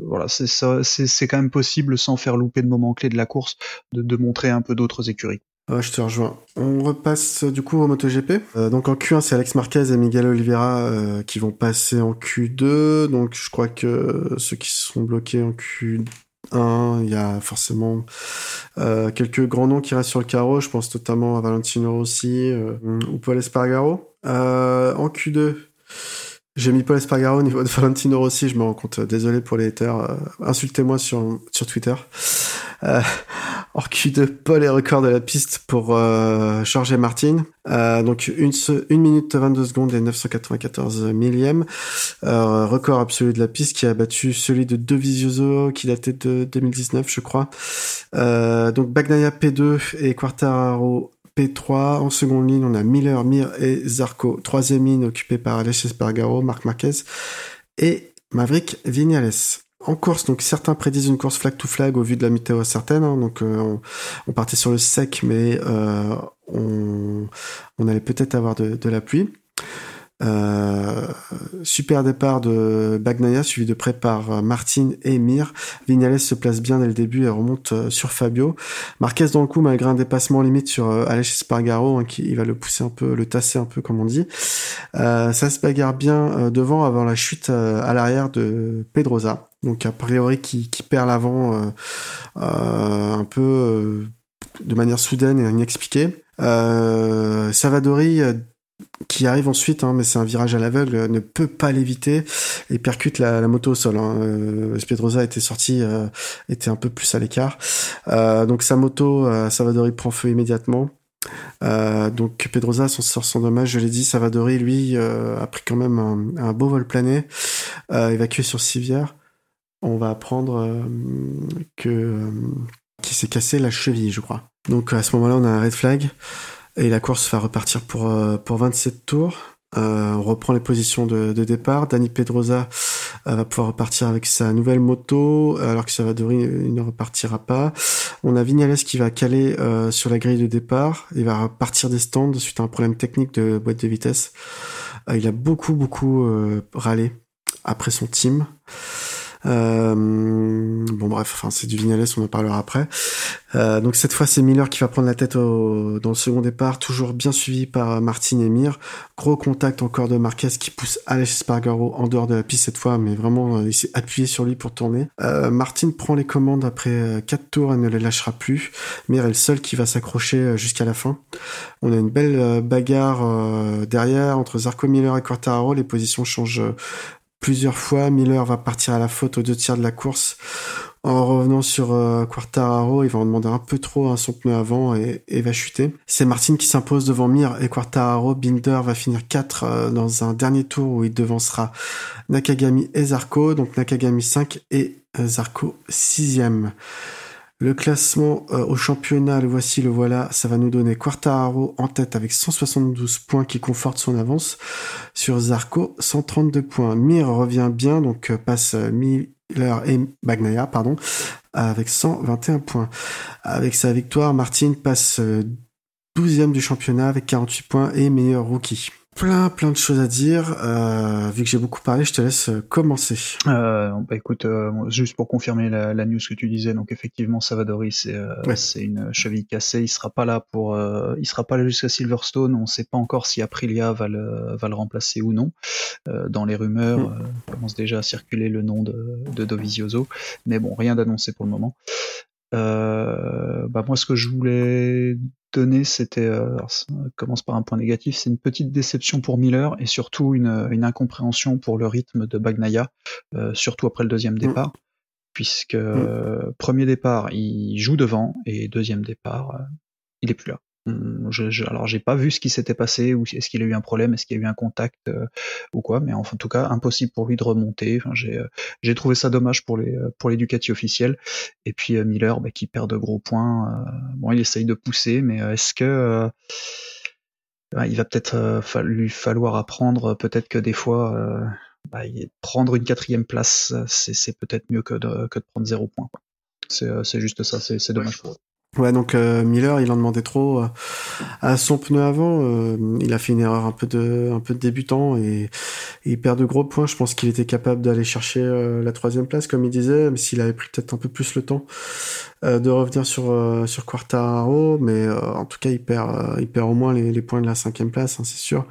voilà, c'est ça, c'est, c'est quand même possible sans faire louper le moment clé de la course, de, de montrer un peu d'autres écuries. Ah, je te rejoins. On repasse du coup au MotoGP. Euh, donc en Q un, c'est Alex Marquez et Miguel Oliveira euh, qui vont passer en Q deux. Donc je crois que ceux qui sont bloqués en Q un, il y a forcément euh, quelques grands noms qui restent sur le carreau. Je pense notamment à Valentino Rossi euh, ou Paul Espargaro. Euh, en Q deux. J'ai mis Paul Espargaro au niveau de Valentino Rossi, je me rends compte. Désolé pour les haters. Euh, insultez-moi sur, sur Twitter. Euh, en Q deux, Paul est record de la piste pour euh, Jorge Martin. Euh, donc, une, une minute vingt-deux secondes et neuf cent quatre-vingt-quatorze millième. Euh, record absolu de la piste qui a battu celui de Dovizioso qui datait de deux mille dix-neuf, je crois. Euh, donc, Bagnaia P deux et Quartararo P trois, en seconde ligne, on a Miller, Mir et Zarco. Troisième ligne occupée par Alex Espargaro, Marc Marquez et Maverick Viñales. En course, donc certains prédisent une course flag to flag au vu de la météo certaine. Hein, donc euh, on, on partait sur le sec, mais euh, on, on allait peut-être avoir de, de la pluie. Euh, super départ de Bagnaia, suivi de près par Martin et Mir. Vignales se place bien dès le début et remonte sur Fabio. Marquez dans le coup malgré un dépassement limite sur euh, Aleix Espargaro, hein, qui il va le pousser un peu, le tasser un peu comme on dit. Euh, ça se bagarre bien euh, devant avant la chute euh, à l'arrière de Pedrosa. Donc a priori qui, qui perd l'avant euh, euh, un peu euh, de manière soudaine et inexpliquée. Euh, Savadori euh, qui arrive ensuite, hein, mais c'est un virage à l'aveugle, ne peut pas l'éviter et percute la, la moto au sol. Hein. Euh, Pedrosa était sorti, euh, était un peu plus à l'écart. Euh, donc sa moto, euh, Savadori prend feu immédiatement. Euh, donc Pedrosa s'en sort sans dommage, je l'ai dit. Savadori, lui, euh, a pris quand même un, un beau vol plané, euh, évacué sur civière. On va apprendre euh, que euh, qu'il s'est cassé la cheville, je crois. Donc à ce moment-là, on a un red flag. Et la course va repartir pour euh, pour vingt-sept tours. Euh, on reprend les positions de, de départ. Dani Pedrosa euh, va pouvoir repartir avec sa nouvelle moto, alors que Savadori il ne repartira pas. On a Vignales qui va caler euh, sur la grille de départ. Il va repartir des stands suite à un problème technique de boîte de vitesse. Euh, il a beaucoup beaucoup euh, râlé après son team. Euh, bon bref, enfin c'est du Vignales, on en parlera après. Euh, donc cette fois c'est Miller qui va prendre la tête au, dans le second départ, toujours bien suivi par Martin et Mir. Gros contact encore de Marquez qui pousse Aleix Espargaro en dehors de la piste cette fois, mais vraiment il s'est appuyé sur lui pour tourner. Euh, Martin prend les commandes après quatre tours et ne les lâchera plus. Mir est le seul qui va s'accrocher jusqu'à la fin. On a une belle bagarre derrière entre Zarco, Miller et Quartararo. Les positions changent plusieurs fois. Miller va partir à la faute aux deux tiers de la course. En revenant sur euh, Quartararo, il va en demander un peu trop à hein, son pneu avant et, et va chuter. C'est Martin qui s'impose devant Mir et Quartararo. Binder va finir quatre euh, dans un dernier tour où il devancera Nakagami et Zarco. Donc Nakagami cinq et euh, Zarco sixième. Le classement euh, au championnat, le voici, le voilà, ça va nous donner Quartararo en tête avec cent soixante-douze points qui conforte son avance sur Zarco, cent trente-deux points. Mir revient bien, donc euh, passe euh, Miller et Bagnaia, pardon, avec cent vingt et un points. Avec sa victoire, Martin passe euh, douzième du championnat avec quarante-huit points et meilleur rookie. Plein, plein de choses à dire. Euh, vu que j'ai beaucoup parlé, je te laisse commencer. Euh, bah écoute, euh, juste pour confirmer la, la news que tu disais, donc effectivement, Savadori, c'est, euh, ouais. c'est une cheville cassée. Il sera pas là pour, euh, il sera pas là jusqu'à Silverstone. On sait pas encore si Aprilia va le, va le remplacer ou non. Euh, dans les rumeurs, mm. euh, commence déjà à circuler le nom de, de Dovizioso, mais bon, rien d'annoncé pour le moment. Euh, bah moi, ce que je voulais donner, c'était, euh, ça commence par un point négatif, c'est une petite déception pour Miller et surtout une, une incompréhension pour le rythme de Bagnaia, euh, surtout après le deuxième départ, mmh. puisque euh, premier départ, il joue devant et deuxième départ, euh, il est plus là. Je, je, alors j'ai pas vu ce qui s'était passé, ou est-ce qu'il a eu un problème, est-ce qu'il y a eu un contact euh, ou quoi, mais en, en tout cas impossible pour lui de remonter. Enfin, j'ai, euh, j'ai trouvé ça dommage pour les pour les Ducati officiels. Et puis euh, Miller, bah, qui perd de gros points. Euh, bon, il essaye de pousser, mais euh, est-ce que euh, bah, il va peut-être euh, fa- lui falloir apprendre, euh, peut-être que des fois euh, bah, prendre une quatrième place, c'est, c'est peut-être mieux que de que de prendre zéro point. Quoi. C'est euh, c'est juste ça, c'est, c'est dommage pour eux. Ouais, donc euh, Miller, il en demandait trop euh, à son pneu avant. Euh, il a fait une erreur un peu de, un peu de débutant et, et il perd de gros points. Je pense qu'il était capable d'aller chercher euh, la troisième place, comme il disait, mais s'il avait pris peut-être un peu plus le temps euh, de revenir sur euh, sur Quartararo. Mais euh, en tout cas, il perd, euh, il perd au moins les, les points de la cinquième place, hein, c'est sûr.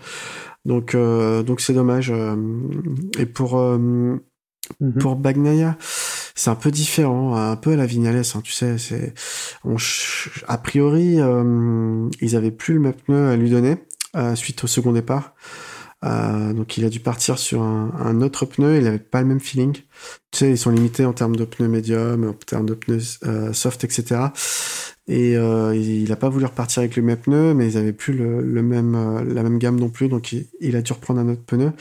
Donc euh, donc c'est dommage. Euh, et pour euh, mm-hmm. pour Bagnaia, c'est un peu différent, un peu à la Vignales, hein, tu sais, c'est, on ch... a priori, euh, ils avaient plus le même pneu à lui donner, euh, suite au second départ. Euh, donc il a dû partir sur un, un autre pneu, il avait pas le même feeling. Tu sais, ils sont limités en termes de pneus médium, en termes de pneus euh, soft, et cetera. Et euh, il a pas voulu repartir avec le même pneu, mais ils avaient plus le, le même, euh, la même gamme non plus, donc il, il a dû reprendre un autre pneu.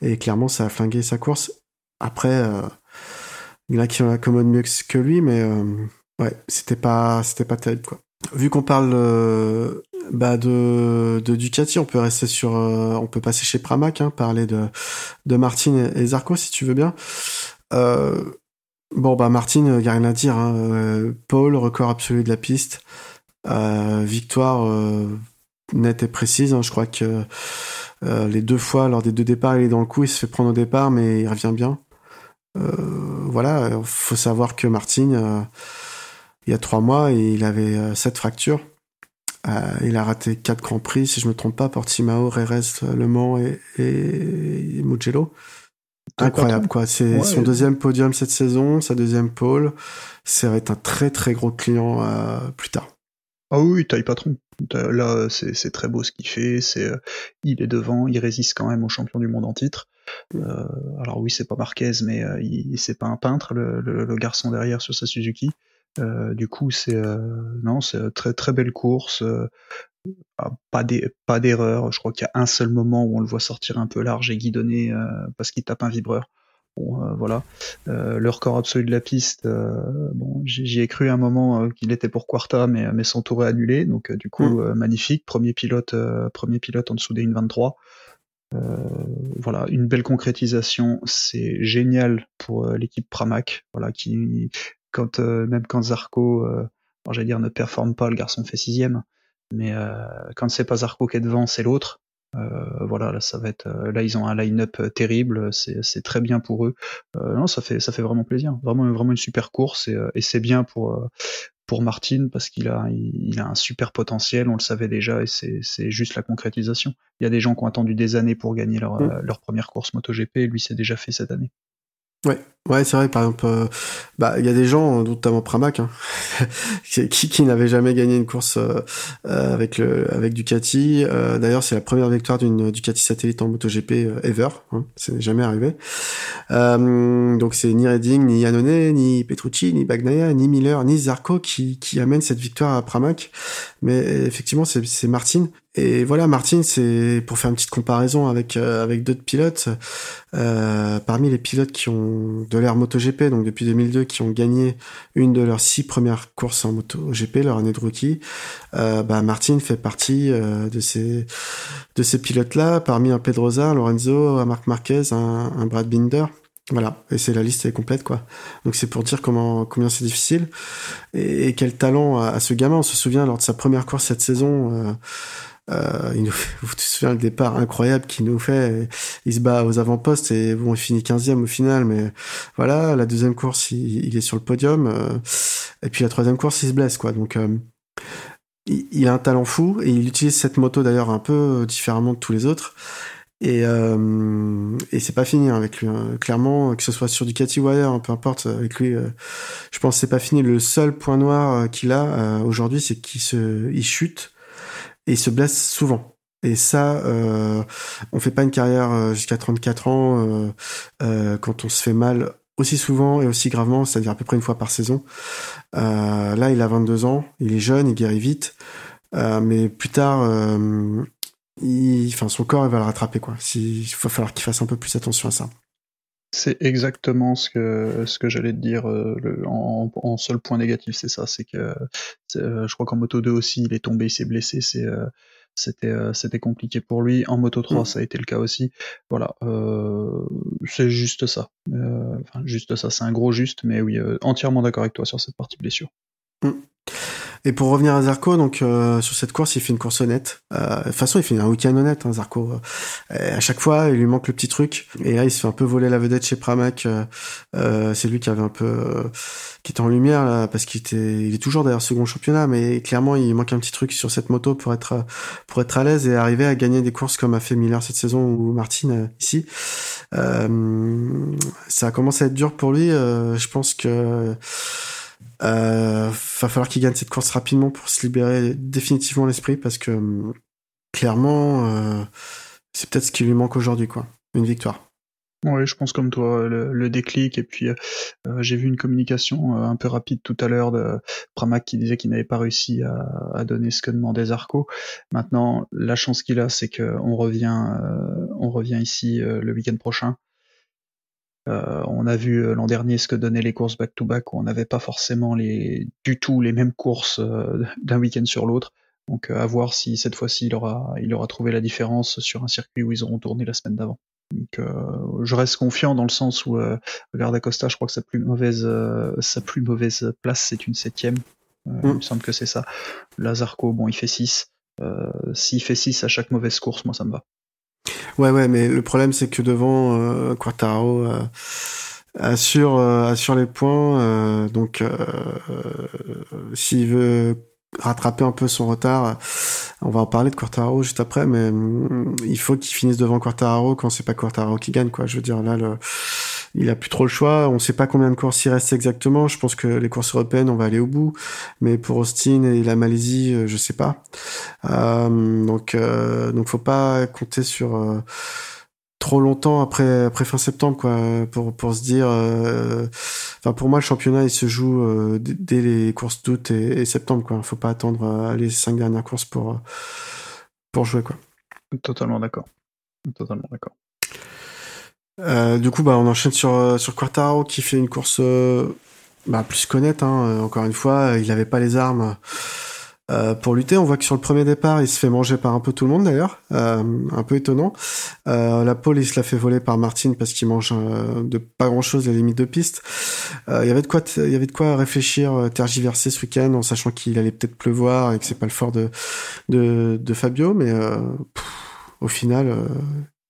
Et clairement, ça a flingué sa course. Après, euh, il y en a qui en accommodent mieux que lui, mais euh, ouais, c'était pas, c'était pas terrible, quoi. Vu qu'on parle euh, bah de, de Ducati, on peut rester sur, euh, on peut passer chez Pramac, hein, parler de de Martin et, et Zarco, si tu veux bien. Euh, bon bah Martin, y a rien à dire. Hein, Paul, record absolu de la piste, euh, victoire. Euh, nette et précise, hein. Je crois que euh, les deux fois, lors des deux départs, il est dans le coup, il se fait prendre au départ, mais il revient bien. Euh, voilà, il faut savoir que Martin, euh, il y a trois mois, il avait euh, sept fractures. Euh, il a raté quatre grands prix, si je ne me trompe pas, Portimao, Rérez, Le Mans et, et, et Mugello. Incroyable, quoi. C'est ouais, son deuxième podium cette saison, sa deuxième pole. Ça va être un très, très gros client euh, plus tard. Ah oui, taille patron. Là, c'est, c'est très beau ce qu'il fait. C'est, il est devant, il résiste quand même au champion du monde en titre. Euh, alors oui, c'est pas Marquez, mais euh, il, c'est pas un peintre, le, le, le garçon derrière sur sa Suzuki. Euh, du coup, c'est euh, non, c'est très très belle course. Euh, pas des pas d'erreur. Je crois qu'il y a un seul moment où on le voit sortir un peu large et guidonner euh, parce qu'il tape un vibreur. Bon, euh, voilà. Euh, le record absolu de la piste. Euh, bon, j'y ai cru à un moment euh, qu'il était pour Quarta, mais mais son tour est annulé. Donc euh, du coup, mmh. euh, magnifique. Premier pilote, euh, premier pilote en dessous des une vingt-trois. Euh, voilà, une belle concrétisation. C'est génial pour euh, l'équipe Pramac. Voilà, qui Quand, euh, même quand Zarco, euh, alors j'allais dire ne performe pas, le garçon fait sixième, mais euh, quand c'est pas Zarco qui est devant, c'est l'autre. Euh, voilà, là ça va être, euh, là ils ont un line-up terrible, c'est, c'est très bien pour eux. Euh, non, ça fait, ça fait vraiment plaisir, vraiment, vraiment une super course et, et c'est bien pour euh, pour Martin parce qu'il a, il, il a un super potentiel, on le savait déjà et c'est, c'est juste la concrétisation. Il y a des gens qui ont attendu des années pour gagner leur, mmh. leur première course MotoGP, et lui c'est déjà fait cette année. Ouais, ouais, c'est vrai, par exemple, euh, bah, il y a des gens, notamment Pramac, hein, qui, qui n'avaient jamais gagné une course euh, avec le, avec Ducati. Euh, d'ailleurs, c'est la première victoire d'une Ducati satellite en MotoGP euh, ever, hein, c'est jamais arrivé. Euh, donc c'est ni Redding, ni Iannone, ni Petrucci, ni Bagnaia, ni Miller, ni Zarco qui, qui amènent cette victoire à Pramac. Mais effectivement, c'est, c'est Martin. Et voilà, Martin, c'est pour faire une petite comparaison avec euh, avec d'autres pilotes. Euh, parmi les pilotes qui ont de l'ère MotoGP, donc depuis deux mille deux, qui ont gagné une de leurs six premières courses en MotoGP, leur année de rookie, euh, bah Martin fait partie euh, de ces de ces pilotes-là. Parmi un Pedrosa, un Lorenzo, un Marc Marquez, un, un Brad Binder. Voilà, et c'est la liste est complète, quoi. Donc c'est pour dire comment combien c'est difficile et, et quel talent a, a ce gamin. On se souvient lors de sa première course cette saison. Euh, Euh, il nous fait, vous vous souvenez le départ incroyable qu'il nous fait, il se bat aux avant-postes et bon, il finit quinzième au final, mais voilà, la deuxième course, il, il est sur le podium, euh, et puis la troisième course, il se blesse, quoi, donc, euh, il, il a un talent fou, et il utilise cette moto d'ailleurs un peu différemment de tous les autres, et, euh, et c'est pas fini avec lui, hein. Clairement, que ce soit sur Ducati ou ailleurs, hein, peu importe, avec lui, euh, je pense que c'est pas fini, le seul point noir qu'il a, euh, aujourd'hui, c'est qu'il se, il chute, et il se blesse souvent. Et ça, euh, on fait pas une carrière jusqu'à trente-quatre ans euh, euh, quand on se fait mal aussi souvent et aussi gravement, c'est-à-dire à peu près une fois par saison. Euh, là, il a vingt-deux ans, il est jeune, il guérit vite, euh, mais plus tard, euh, il, enfin, son corps il va le rattraper, quoi. Il va falloir qu'il fasse un peu plus attention à ça. C'est exactement ce que ce que j'allais te dire. Euh, le, en, en seul point négatif, c'est ça. C'est que c'est, euh, je crois qu'en Moto deux aussi, il est tombé, il s'est blessé. C'est euh, c'était euh, c'était compliqué pour lui. En Moto trois, mmh. ça a été le cas aussi. Voilà, euh, c'est juste ça. Euh, enfin, juste ça. C'est un gros juste, mais oui, euh, entièrement d'accord avec toi sur cette partie blessure. Mmh. Et pour revenir à Zarco, donc euh, sur cette course, il fait une course honnête. Euh, de toute façon, il fait un week-end honnête, hein, Zarco. Euh, à chaque fois, il lui manque le petit truc. Et là, il se fait un peu voler la vedette chez Pramac. Euh, c'est lui qui avait un peu, euh, qui était en lumière là, parce qu'il était, il est toujours d'ailleurs second championnat, mais clairement, il manque un petit truc sur cette moto pour être, pour être à l'aise et arriver à gagner des courses comme a fait Miller cette saison ou Martin euh, ici. Euh, ça a commencé à être dur pour lui. Euh, je pense que. Euh, va falloir qu'il gagne cette course rapidement pour se libérer définitivement l'esprit parce que clairement euh, c'est peut-être ce qui lui manque aujourd'hui, quoi, une victoire. Oui, je pense comme toi, le, le déclic, et puis euh, j'ai vu une communication euh, un peu rapide tout à l'heure de Pramac qui disait qu'il n'avait pas réussi à, à donner ce que demandait Zarco. Maintenant, la chance qu'il a, c'est qu'on revient, euh, on revient ici euh, le week-end prochain. Euh, on a vu euh, l'an dernier ce que donnaient les courses back-to-back, où on n'avait pas forcément les, du tout les mêmes courses euh, d'un week-end sur l'autre. Donc euh, à voir si cette fois-ci il aura, il aura trouvé la différence sur un circuit où ils auront tourné la semaine d'avant. Donc euh, je reste confiant dans le sens où euh, regarde Acosta, je crois que sa plus mauvaise, euh, sa plus mauvaise place c'est une septième. Euh, mm. Il me semble que c'est ça. Là Zarco, bon il fait six. Euh, s'il fait six à chaque mauvaise course, moi ça me va. Ouais, ouais, mais le problème c'est que devant, euh, Quartaro euh, assure, euh, assure les points, euh, donc euh, euh, s'il veut rattraper un peu son retard, on va en parler de Quartararo juste après, mais il faut qu'il finisse devant Quartararo quand c'est pas Quartararo qui gagne, quoi. Je veux dire, là, le... il a plus trop le choix. On sait pas combien de courses il reste exactement. Je pense que les courses européennes, on va aller au bout, mais pour Austin et la Malaisie, je sais pas. Euh, donc, euh, donc faut pas compter sur euh, trop longtemps après après fin septembre, quoi, pour pour se dire. Euh... Enfin, pour moi, le championnat il se joue euh, dès les courses d'août et, et septembre, quoi. Faut pas attendre euh, les cinq dernières courses pour pour jouer, quoi. Totalement d'accord. Totalement d'accord. Euh, du coup, bah, on enchaîne sur sur Quartaro qui fait une course euh, bah, plus connaître. Hein. Encore une fois, il n'avait pas les armes euh, pour lutter. On voit que sur le premier départ, il se fait manger par un peu tout le monde d'ailleurs, euh, un peu étonnant. Euh, la pole, il se la fait voler par Martin parce qu'il mange euh, de pas grand-chose les limites de piste. Euh, il y avait de quoi, t- il y avait de quoi réfléchir, tergiverser ce week-end, en sachant qu'il allait peut-être pleuvoir et que c'est pas le fort de de, de Fabio. Mais euh, pff, au final, euh,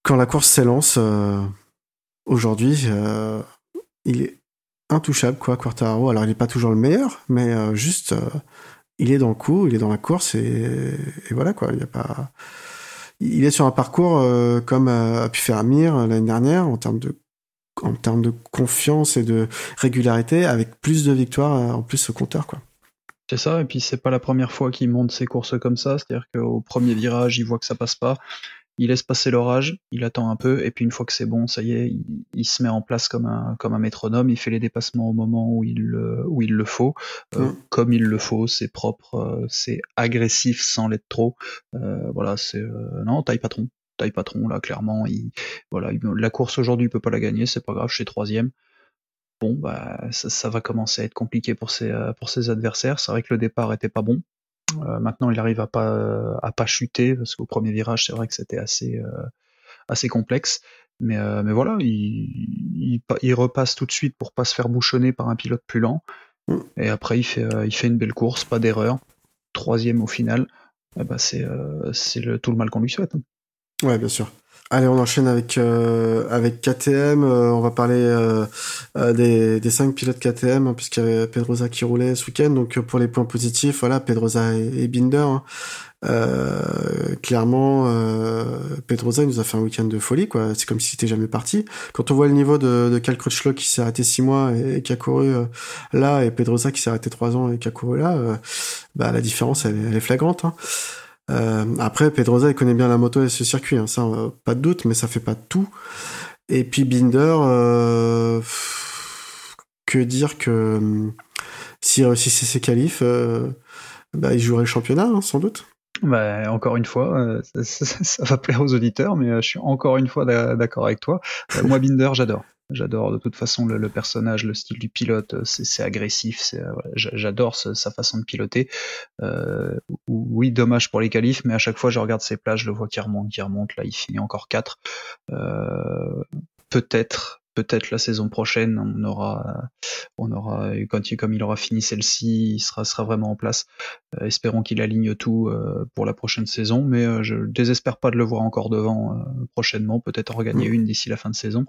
quand la course s'élance. Euh, Aujourd'hui, euh, il est intouchable, quoi, Quartararo. Alors, il n'est pas toujours le meilleur, mais euh, juste, euh, il est dans le coup, il est dans la course, et, et voilà, quoi. Il y a pas, il est sur un parcours euh, comme euh, a pu faire Mir l'année dernière en termes de, en termes de confiance et de régularité, avec plus de victoires euh, en plus au compteur, quoi. C'est ça, et puis c'est pas la première fois qu'il monte ses courses comme ça. C'est-à-dire qu'au premier virage, il voit que ça passe pas. Il laisse passer l'orage, il attend un peu, et puis une fois que c'est bon, ça y est, il, il se met en place comme un, comme un métronome, il fait les dépassements au moment où il, où il le faut, mmh. euh, comme il le faut, c'est propre, euh, c'est agressif sans l'être trop, euh, voilà, c'est... Euh, non, taille patron, taille patron, là, clairement, il, voilà, il, la course aujourd'hui, il peut pas la gagner, c'est pas grave, je suis troisième. Bon, bah, ça, ça va commencer à être compliqué pour ses, pour ses adversaires, c'est vrai que le départ était pas bon. Euh, maintenant, il arrive à pas à pas chuter parce qu'au premier virage, c'est vrai que c'était assez euh, assez complexe. Mais euh, mais voilà, il, il il repasse tout de suite pour pas se faire bouchonner par un pilote plus lent. Et après, il fait euh, il fait une belle course, pas d'erreur, troisième au final. Eh ben c'est euh, c'est le tout le mal qu'on lui souhaite. Ouais, bien sûr. Allez, on enchaîne avec euh, avec K T M. Euh, on va parler euh, des des cinq pilotes K T M, hein, puisqu'il y avait Pedrosa qui roulait ce week-end. Donc pour les points positifs, voilà, Pedrosa et, et Binder. Hein. Euh, clairement, euh, Pedrosa il nous a fait un week-end de folie, quoi. C'est comme s'il n'était jamais parti. Quand on voit le niveau de, de Cal Crutchlow qui s'est arrêté six mois et, et qui a couru euh, là, et Pedrosa qui s'est arrêté trois ans et qui a couru là, euh, bah la différence elle, elle est flagrante. Hein. Euh, après, Pedrosa, il connaît bien la moto et ce circuit, hein, ça, euh, pas de doute, mais ça fait pas tout. Et puis Binder, euh, pff, que dire que euh, s'il réussissait ses qualifs, euh, bah, il jouerait le championnat, hein, sans doute. Bah, encore une fois, euh, ça, ça, ça va plaire aux auditeurs, mais euh, je suis encore une fois d'accord avec toi. Euh, moi, Binder, j'adore. J'adore de toute façon le, le personnage, le style du pilote, c'est, c'est agressif, c'est, voilà, j'adore ce, sa façon de piloter. Euh, oui, dommage pour les qualifs, mais à chaque fois je regarde ses plages, je le vois qui remonte, qui remonte, là il finit encore quatre. Euh, peut-être, peut-être la saison prochaine, on aura, on aura, quand il, comme il aura fini celle-ci, il sera, sera vraiment en place. Euh, espérons qu'il aligne tout euh, pour la prochaine saison, mais euh, je désespère pas de le voir encore devant euh, prochainement, peut-être en regagner mmh. une d'ici la fin de saison.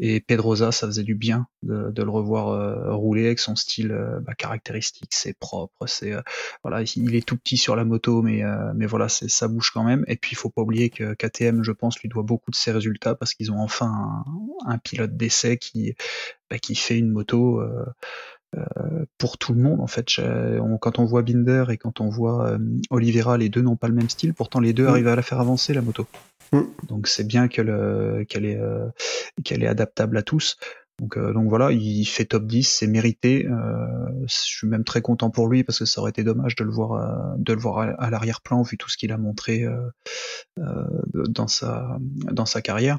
Et Pedrosa, ça faisait du bien de, de le revoir euh, rouler avec son style euh, bah, caractéristique, c'est propre, c'est euh, voilà, il est tout petit sur la moto, mais euh, mais voilà, c'est ça bouge quand même. Et puis il faut pas oublier que K T M, je pense, lui doit beaucoup de ses résultats parce qu'ils ont enfin un, un pilote d'essai qui bah, qui fait une moto euh, euh, pour tout le monde en fait. Je, on, quand on voit Binder et quand on voit euh, Oliveira, les deux n'ont pas le même style, pourtant les deux mmh. arrivent à la faire avancer la moto. Mmh. Donc c'est bien qu'elle euh, qu'elle est euh, qu'elle est adaptable à tous. Donc, euh, donc voilà, il fait top dix, c'est mérité. Euh, je suis même très content pour lui parce que ça aurait été dommage de le voir à, de le voir à, à l'arrière-plan vu tout ce qu'il a montré euh, euh, dans sa dans sa carrière.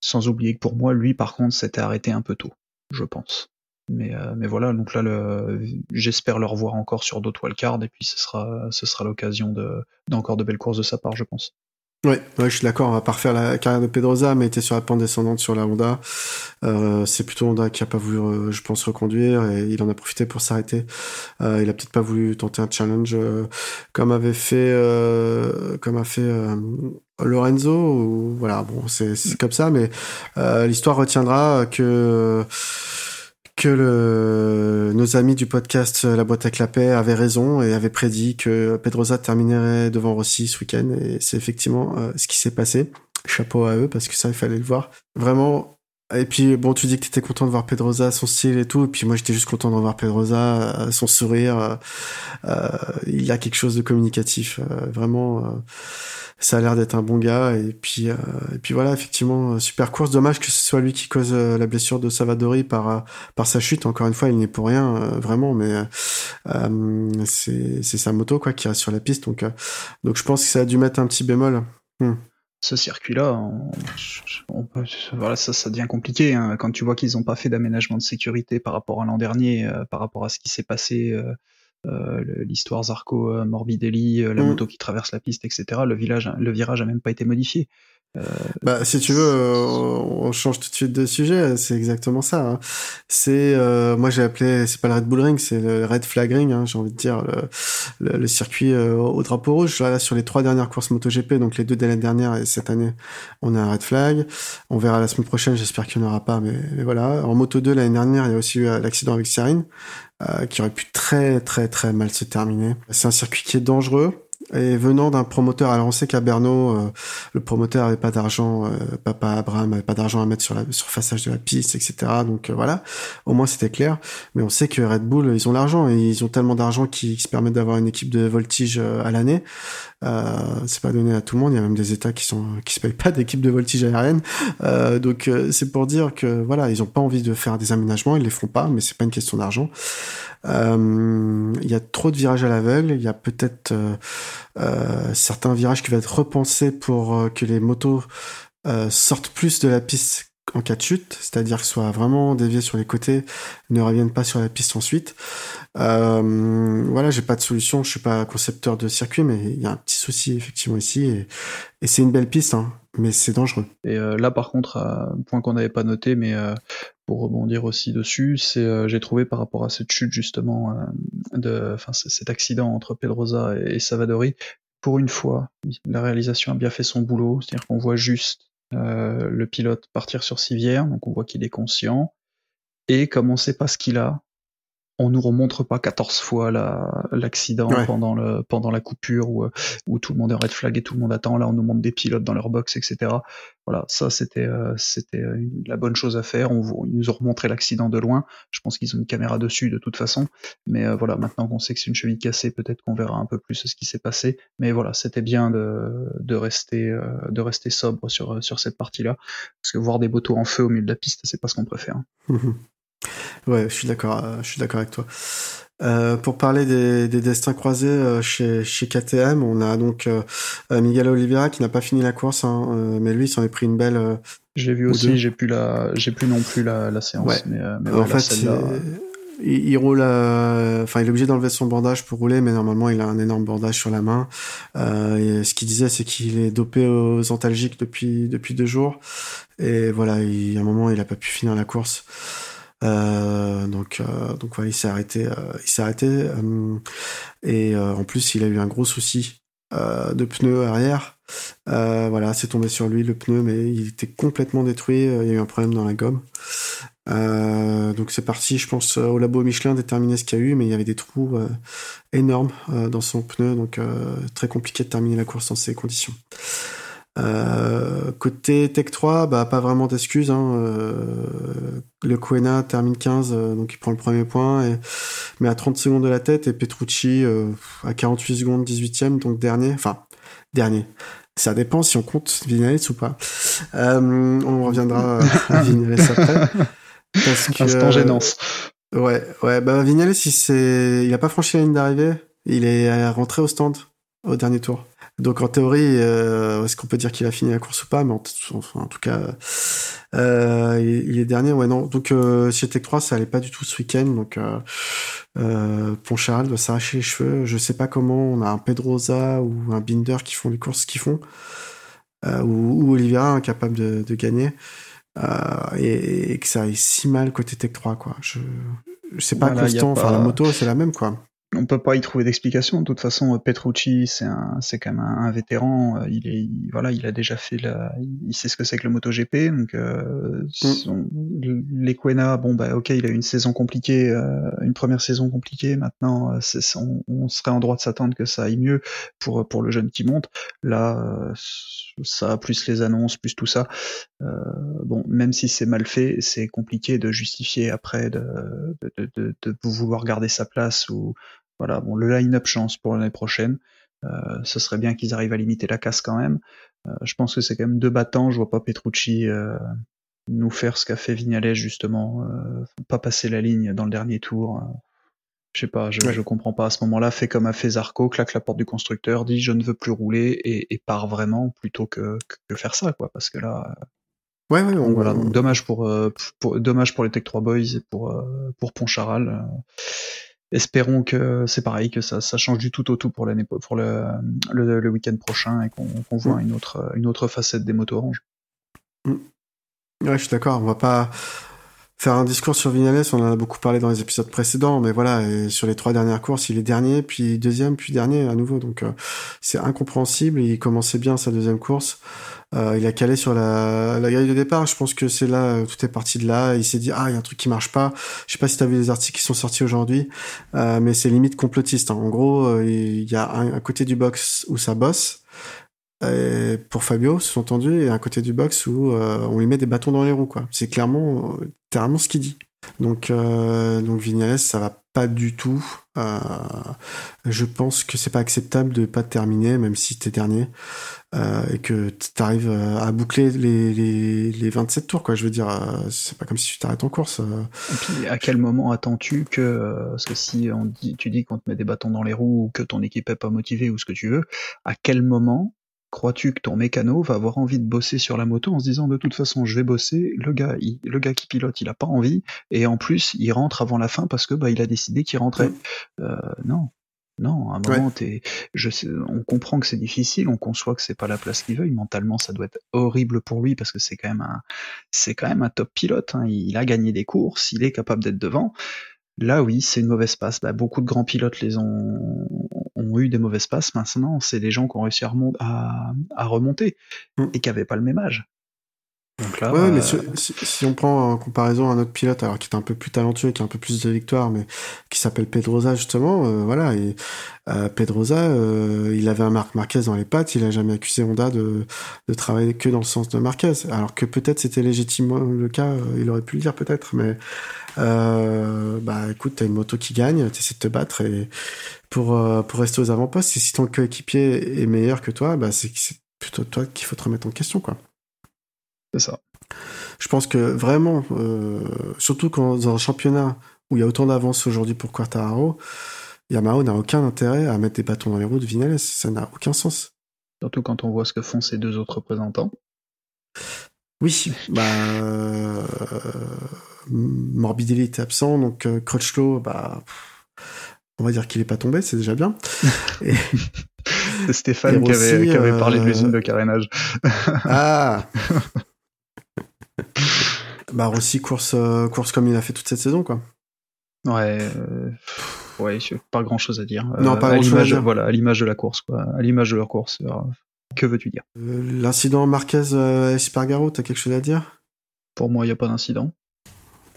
Sans oublier que pour moi, lui, par contre, s'était arrêté un peu tôt, je pense. Mais, euh, mais voilà, donc là, le, j'espère le revoir encore sur d'autres wildcards, et puis ce sera, ce sera l'occasion de, d'encore de belles courses de sa part, je pense. Ouais, ouais, je suis d'accord, on va pas refaire la carrière de Pedrosa, mais il était sur la pente descendante sur la Honda. Euh, c'est plutôt Honda qui a pas voulu, euh, je pense, reconduire, et il en a profité pour s'arrêter. Euh, il a peut-être pas voulu tenter un challenge euh, comme avait fait, euh, comme a fait euh, Lorenzo. Ou, voilà, bon, c'est, c'est comme ça, mais euh, l'histoire retiendra que. que le, nos amis du podcast La Boîte à Clapet avaient raison et avaient prédit que Pedrosa terminerait devant Rossi ce week-end, et c'est effectivement euh, ce qui s'est passé. Chapeau à eux, parce que ça, il fallait le voir. Vraiment. Et puis, bon, tu dis que t'étais content de voir Pedrosa, son style et tout, et puis moi, j'étais juste content de voir Pedrosa, son sourire. Euh, il a quelque chose de communicatif. Euh, vraiment, euh, ça a l'air d'être un bon gars, et puis, euh, et puis voilà, effectivement, super course. Dommage que ce soit lui qui cause euh, la blessure de Savadori par euh, par sa chute. Encore une fois, il n'est pour rien, euh, vraiment, mais euh, c'est c'est sa moto, quoi, qui reste sur la piste, donc euh, donc je pense que ça a dû mettre un petit bémol. Hmm. Ce circuit-là, on, on peut, voilà, ça, ça devient compliqué. Hein. Quand tu vois qu'ils n'ont pas fait d'aménagement de sécurité par rapport à l'an dernier, euh, par rapport à ce qui s'est passé, euh, euh, l'histoire Zarco, euh, Morbidelli, euh, la mmh. moto qui traverse la piste, et cetera. Le, village, le virage n'a même pas été modifié. Euh, bah, si tu veux, euh, on change tout de suite de sujet. C'est exactement ça. Hein. C'est, euh, moi j'ai appelé, c'est pas le Red Bull Ring, c'est le Red Flag Ring. Hein, j'ai envie de dire le, le, le circuit euh, au drapeau rouge. Là, là, sur les trois dernières courses MotoGP, donc les deux de l'année dernière et cette année, on a un Red Flag. On verra la semaine prochaine. J'espère qu'il n'y en aura pas, mais, mais voilà. En Moto deux l'année dernière, il y a aussi eu l'accident avec Sarine, euh, qui aurait pu très très très mal se terminer. C'est un circuit qui est dangereux. Et venant d'un promoteur, alors on sait qu'à Berno, euh, le promoteur avait pas d'argent, euh, Papa Abraham avait pas d'argent à mettre sur la surfaçage de la piste, et cetera. Donc euh, voilà, au moins c'était clair. Mais on sait que Red Bull, ils ont l'argent, et ils ont tellement d'argent qu'ils se permettent d'avoir une équipe de voltige à l'année. Euh, c'est pas donné à tout le monde. Il y a même des États qui sont qui se payent pas d'équipe de voltige aérienne. Euh, donc euh, c'est pour dire que voilà, ils ont pas envie de faire des aménagements, ils les font pas, mais c'est pas une question d'argent. Il euh, y a trop de virages à l'aveugle. Il y a peut-être euh, euh, certains virages qui vont être repensés pour euh, que les motos euh, sortent plus de la piste en cas de chute, c'est-à-dire que soient vraiment déviés sur les côtés, ne reviennent pas sur la piste ensuite. Euh, voilà, j'ai pas de solution, je suis pas concepteur de circuit, mais il y a un petit souci effectivement ici, et, et c'est une belle piste, hein, mais c'est dangereux. Et euh, là, par contre, un point qu'on n'avait pas noté, mais euh, pour rebondir aussi dessus, c'est euh, j'ai trouvé par rapport à cette chute justement, euh, de, enfin cet accident entre Pedrosa et, et Savadori, pour une fois, la réalisation a bien fait son boulot, c'est-à-dire qu'on voit juste Euh, le pilote partir sur civière, donc on voit qu'il est conscient, et comme on sait pas ce qu'il a, on nous remontre pas quatorze fois la, l'accident ouais. pendant, le, pendant la coupure où, où tout le monde est red flag et tout le monde attend. Là on nous montre des pilotes dans leur box, etc. Voilà, ça c'était, euh, c'était la bonne chose à faire. On, ils nous ont remontré l'accident de loin, je pense qu'ils ont une caméra dessus de toute façon, mais euh, voilà, maintenant qu'on sait que c'est une cheville cassée, peut-être qu'on verra un peu plus ce qui s'est passé, mais voilà, c'était bien de, de, rester, euh, de rester sobre sur, sur cette partie-là, parce que voir des motos en feu au milieu de la piste, c'est pas ce qu'on préfère. Mmh. Ouais, je suis d'accord, je suis d'accord avec toi. Euh, pour parler des, des destins croisés euh, chez, chez K T M, on a donc euh, Miguel Oliveira qui n'a pas fini la course, hein, euh, mais lui, il s'en est pris une belle. Euh, j'ai vu aussi, j'ai plus la, j'ai plus non plus la, la séance. Ouais. Mais, mais ouais, en fait, celle-là... il, il roule, à... enfin, il est obligé d'enlever son bandage pour rouler, mais normalement, il a un énorme bandage sur la main. Euh, et ce qu'il disait, c'est qu'il est dopé aux antalgiques depuis depuis deux jours, et voilà, il, à un moment, il a pas pu finir la course. Euh, donc, euh, donc ouais, il s'est arrêté, euh, il s'est arrêté, euh, et euh, en plus, il a eu un gros souci euh, de pneu arrière. Euh, voilà, c'est tombé sur lui le pneu, mais il était complètement détruit. Euh, il y a eu un problème dans la gomme. Euh, donc c'est parti, je pense, au labo Michelin déterminer ce qu'il y a eu, mais il y avait des trous euh, énormes euh, dans son pneu, donc euh, très compliqué de terminer la course dans ces conditions. Euh, côté Tech trois, bah pas vraiment d'excuses, hein. Euh, le Quena termine quinze, euh, donc il prend le premier point, et, mais à trente secondes de la tête, et Petrucci euh, à quarante-huit secondes, dix-huitième, donc dernier, enfin dernier. Ça dépend si on compte Vinales ou pas. Euh, on reviendra à Vinales après. Parce que, instant gênance. Euh, ouais, ouais, bah Vinales, il s'est, il a pas franchi la ligne d'arrivée, il est rentré au stand au dernier tour. Donc en théorie, euh, est-ce qu'on peut dire qu'il a fini la course ou pas ? Mais en, t- enfin, en tout cas, euh, il, il est dernier. Ouais, non. Donc euh, chez Tech trois, ça allait pas du tout ce week-end. Donc euh, euh, Pontcharral doit s'arracher les cheveux. Je sais pas comment. On a un Pedrosa ou un Binder qui font les courses qu'ils font. euh, ou, ou Oliveira incapable de, de gagner, euh, et, et que ça aille si mal côté Tech trois, quoi. Je, je sais pas, voilà, constant, pas... enfin la moto c'est la même, quoi. On peut pas y trouver d'explication. De toute façon, Petrucci, c'est un, c'est quand même un, un vétéran. Il est, il, voilà, il a déjà fait la, il sait ce que c'est que le MotoGP. Donc, euh, mm. l'Equena, bon, bah, ok, il a eu une saison compliquée, euh, une première saison compliquée. Maintenant, c'est, on, on serait en droit de s'attendre que ça aille mieux pour, pour le jeune qui monte. Là, ça, plus les annonces, plus tout ça. Euh, bon, même si c'est mal fait, c'est compliqué de justifier après de, de, de, de vouloir garder sa place ou, voilà, bon, le line-up chance pour l'année prochaine. Euh, ce serait bien qu'ils arrivent à limiter la casse quand même. Euh, je pense que c'est quand même deux battants. Je vois pas Petrucci euh, nous faire ce qu'a fait Vignales, justement. Euh, pas passer la ligne dans le dernier tour. Euh, je sais pas, je, ouais. je comprends pas à ce moment-là. Fait comme a fait Zarco, claque la porte du constructeur, dit je ne veux plus rouler et, et part vraiment plutôt que, que faire ça, quoi. Parce que là. Euh... Ouais, ouais, on, voilà. On... Dommage pour, euh, pour, dommage pour les Tech trois Boys et pour, euh, pour Poncharal. Euh... Espérons que c'est pareil, que ça, ça change du tout au tout pour l'année, pour le, le, le week-end prochain et qu'on, qu'on voit une autre, une autre facette des motos oranges. Ouais, je suis d'accord. On va pas faire un discours sur Vignales. On en a beaucoup parlé dans les épisodes précédents, mais voilà, et sur les trois dernières courses, il est dernier, puis deuxième, puis dernier à nouveau. Donc, euh, c'est incompréhensible. Il commençait bien sa deuxième course. Euh, il a calé sur la, la grille de départ. Je pense que c'est là, tout est parti de là. Il s'est dit, ah, il y a un truc qui marche pas. Je sais pas si t'as vu les articles qui sont sortis aujourd'hui, euh, mais c'est limite complotiste, hein. En gros, euh, il y a un, un côté du box où ça bosse, et pour Fabio, sous-entendu, et un côté du box où euh, on lui met des bâtons dans les roues, quoi. C'est clairement, euh, clairement ce qu'il dit. Donc, euh, donc Vignales, ça va pas du tout. Euh, je pense que c'est pas acceptable de pas terminer, même si t'es dernier, euh, et que t'arrives à boucler les, les, les vingt-sept tours, quoi. Je veux dire, euh, c'est pas comme si tu t'arrêtes en course. Euh. Et puis, à quel moment attends-tu que, euh, parce que si on dit, tu dis qu'on te met des bâtons dans les roues, ou que ton équipe est pas motivée, ou ce que tu veux, à quel moment crois-tu que ton mécano va avoir envie de bosser sur la moto en se disant de toute façon je vais bosser, le gars, il, le gars qui pilote il a pas envie et en plus il rentre avant la fin parce que bah il a décidé qu'il rentrait. Euh, non, non, à un moment ouais. t'es, je sais, on comprend que c'est difficile, on conçoit que c'est pas la place qu'il veuille, mentalement ça doit être horrible pour lui parce que c'est quand même un, c'est quand même un top pilote, hein. Il a gagné des courses, il est capable d'être devant. Là oui, c'est une mauvaise passe. Bah, beaucoup de grands pilotes les ont, ont eu des mauvaises passes. Maintenant, c'est des gens qui ont réussi à, remont... à... à remonter et qui n'avaient pas le même âge. Donc là, ouais, euh... mais si, si, si on prend en comparaison un autre pilote, alors qui est un peu plus talentueux, qui a un peu plus de victoires, mais qui s'appelle Pedrosa justement, euh, voilà. Et euh, Pedrosa, euh, il avait un Marc Marquez dans les pattes, il a jamais accusé Honda de, de travailler que dans le sens de Marquez, alors que peut-être c'était légitimement le cas, euh, il aurait pu le dire peut-être, mais euh, bah écoute, t'as une moto qui gagne, t'essaies de te battre et pour euh, pour rester aux avant-postes. Et si ton coéquipier est meilleur que toi, bah c'est, c'est plutôt toi qu'il faut te remettre en question, quoi. C'est ça. Je pense que vraiment, euh, surtout quand dans un championnat où il y a autant d'avance aujourd'hui pour Quartararo, Yamaha n'a aucun intérêt à mettre des bâtons dans les roues de Vignales. Ça n'a aucun sens. Surtout quand on voit ce que font ces deux autres représentants. Oui, bah, euh, Morbidelli était absent, donc euh, Crutchlow, bah, pff, on va dire qu'il n'est pas tombé, c'est déjà bien. Et... c'est Stéphane Rossi, qui, avait, qui avait parlé euh... de l'usine de carénage. Ah bah Rossi course euh, course comme il a fait toute cette saison, quoi. Ouais, euh, ouais, pas grand chose à dire. Non, euh, pas grand chose à dire. Voilà, à l'image de la course, quoi. À l'image de leur course. Alors, que veux-tu dire? Euh, l'incident Marquez euh, Espargaro, t'as quelque chose à dire? Pour moi, il y a pas d'incident.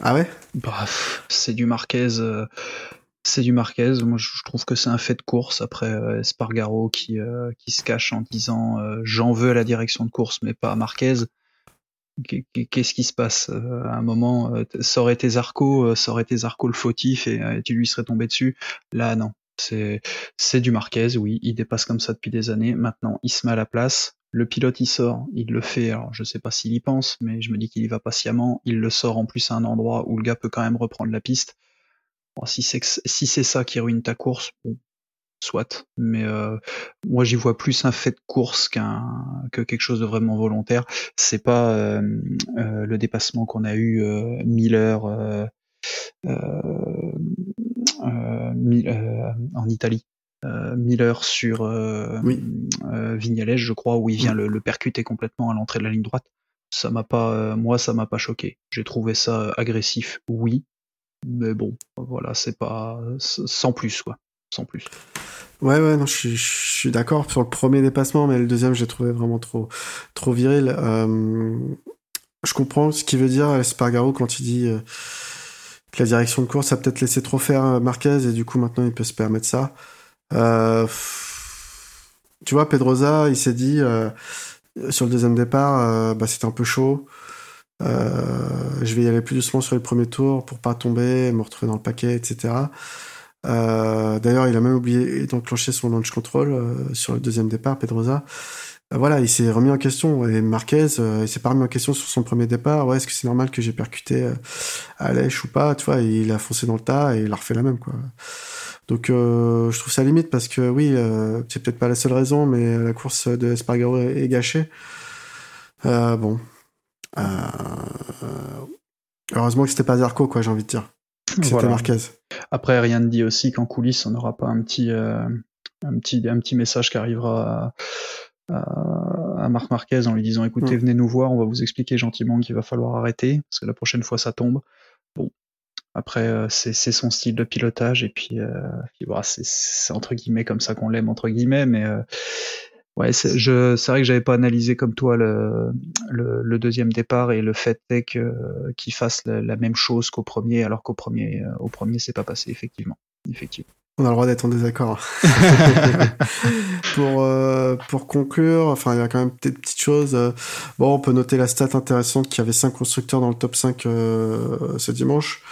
Ah ouais? Bah, c'est du Marquez. Euh... C'est du Marquez. Moi, je trouve que c'est un fait de course. Après, euh, Espargaro qui euh, qui se cache en disant euh, j'en veux à la direction de course, mais pas à Marquez. Qu'est-ce qui se passe? À un moment, ça aurait été Zarco, ça aurait été Zarco le fautif et, et tu lui serais tombé dessus. Là, non. C'est, c'est du Marquez, oui. Il dépasse comme ça depuis des années. Maintenant, il se met à la place. Le pilote, il sort. Il le fait. Alors, je sais pas s'il y pense, mais je me dis qu'il y va patiemment. Il le sort en plus à un endroit où le gars peut quand même reprendre la piste. Bon, si c'est, si c'est ça qui ruine ta course, bon, soit. Mais euh, moi, j'y vois plus un fait de course qu'un que quelque chose de vraiment volontaire. C'est pas euh, euh, le dépassement qu'on a eu euh, Miller euh, euh, euh, euh, en Italie. euh, Miller sur euh, oui. euh, Vignales, je crois, où il vient le, le percuter complètement à l'entrée de la ligne droite. Ça m'a pas, euh, moi, ça m'a pas choqué. J'ai trouvé ça agressif, oui, mais bon, voilà, c'est pas c'est, sans plus, quoi, sans plus. Ouais, ouais, non, je suis, je suis d'accord sur le premier dépassement, mais le deuxième, j'ai trouvé vraiment trop, trop viril. Euh, je comprends ce qu'il veut dire Espargaro quand il dit euh, que la direction de course a peut-être laissé trop faire Marquez et du coup, maintenant, il peut se permettre ça. Euh, tu vois, Pedrosa, il s'est dit euh, sur le deuxième départ, euh, bah, c'était un peu chaud. Euh, je vais y aller plus doucement sur les premiers tours pour pas tomber, me retrouver dans le paquet, et cetera. Euh, d'ailleurs, il a même oublié d'enclencher son launch control euh, sur le deuxième départ, Pedrosa. Euh, voilà, il s'est remis en question. Et Marquez, euh, il s'est pas remis en question sur son premier départ. Ouais, est-ce que c'est normal que j'ai percuté euh, à l'èche ou pas? Tu vois, il a foncé dans le tas et il a refait la même, quoi. Donc, euh, je trouve ça limite parce que oui, euh, c'est peut-être pas la seule raison, mais la course de Espargaro est, est gâchée. Euh, bon. Euh, heureusement que c'était pas Zarco, quoi, j'ai envie de dire. C'était voilà. Marquez. Après, rien ne dit aussi qu'en coulisses, on n'aura pas un petit, euh, un, petit, un petit message qui arrivera à, à, à Marc Marquez en lui disant écoutez, ouais. venez nous voir, on va vous expliquer gentiment qu'il va falloir arrêter, parce que la prochaine fois, ça tombe. Bon, après, euh, c'est, c'est son style de pilotage, et puis, euh, puis voilà, c'est, c'est entre guillemets comme ça qu'on l'aime, entre guillemets, mais. Euh, Ouais, c'est, je, c'est vrai que j'avais pas analysé comme toi le, le, le deuxième départ et le fait est que, qu'il fasse la, la même chose qu'au premier, alors qu'au premier, au premier, c'est pas passé, effectivement. effectivement. On a le droit d'être en désaccord. pour, euh, pour conclure, enfin, il y a quand même des petites choses. Bon, on peut noter la stat intéressante qu'il y avait cinq constructeurs dans le top cinq euh, ce dimanche.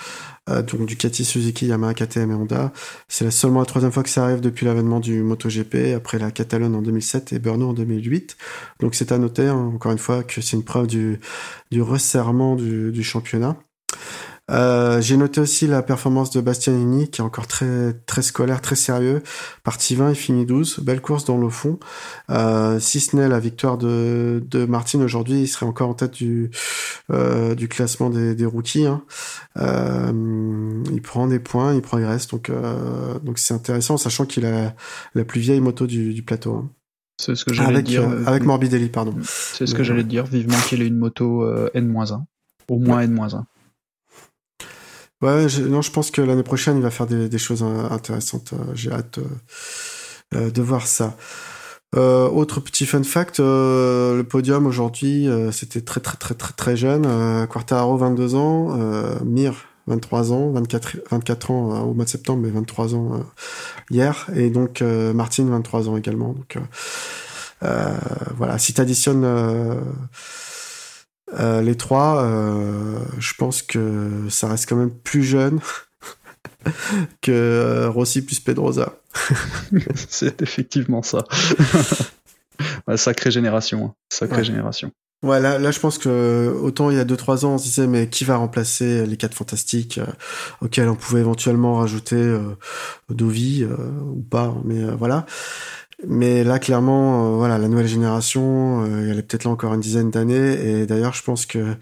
Euh, donc Ducati, Suzuki, Yamaha, K T M et Honda. C'est seulement la troisième fois que ça arrive depuis l'avènement du MotoGP, après la Catalogne en deux mille sept et Brno en deux mille huit. Donc c'est à noter, hein, encore une fois, que c'est une preuve du, du resserrement du, du championnat. Euh, j'ai noté aussi la performance de Bastianini, qui est encore très, très scolaire, très sérieux. Parti vingt, il finit douze. Belle course dans le fond. Euh, si ce n'est la victoire de, de Martin aujourd'hui, il serait encore en tête du, euh, du classement des, des rookies, hein. Euh, il prend des points, il progresse. Donc, euh, donc c'est intéressant, sachant qu'il a la plus vieille moto du, du plateau, hein. C'est ce que j'allais avec, dire. Euh, avec Morbidelli, pardon. C'est ce que euh, j'allais te dire. Vivement qu'il ait une moto euh, N moins un. Au moins ouais. N moins un. Ouais, je, non, je pense que l'année prochaine, il va faire des, des choses intéressantes. J'ai hâte euh, de voir ça. Euh, autre petit fun fact, euh, le podium aujourd'hui, euh, c'était très, très, très, très, très jeune. Euh, Quartararo, vingt-deux ans. Euh, Mir, vingt-trois ans. vingt-quatre, vingt-quatre ans euh, au mois de septembre, mais vingt-trois ans euh, hier. Et donc, euh, Martin, vingt-trois ans également. Donc, euh, euh, voilà, si t'additionnes... Euh, Euh, les trois, euh, je pense que ça reste quand même plus jeune que euh, Rossi plus Pedrosa. C'est effectivement ça. Sacrée génération, hein. Sacrée ouais. génération. Ouais, là, là, je pense que autant il y a deux trois ans, on se disait mais qui va remplacer les quatre fantastiques euh, auxquels on pouvait éventuellement rajouter euh, Dovi euh, ou pas, mais euh, voilà. Mais là, clairement, euh, voilà, la nouvelle génération, euh, elle est peut-être là encore une dizaine d'années. Et d'ailleurs, je pense que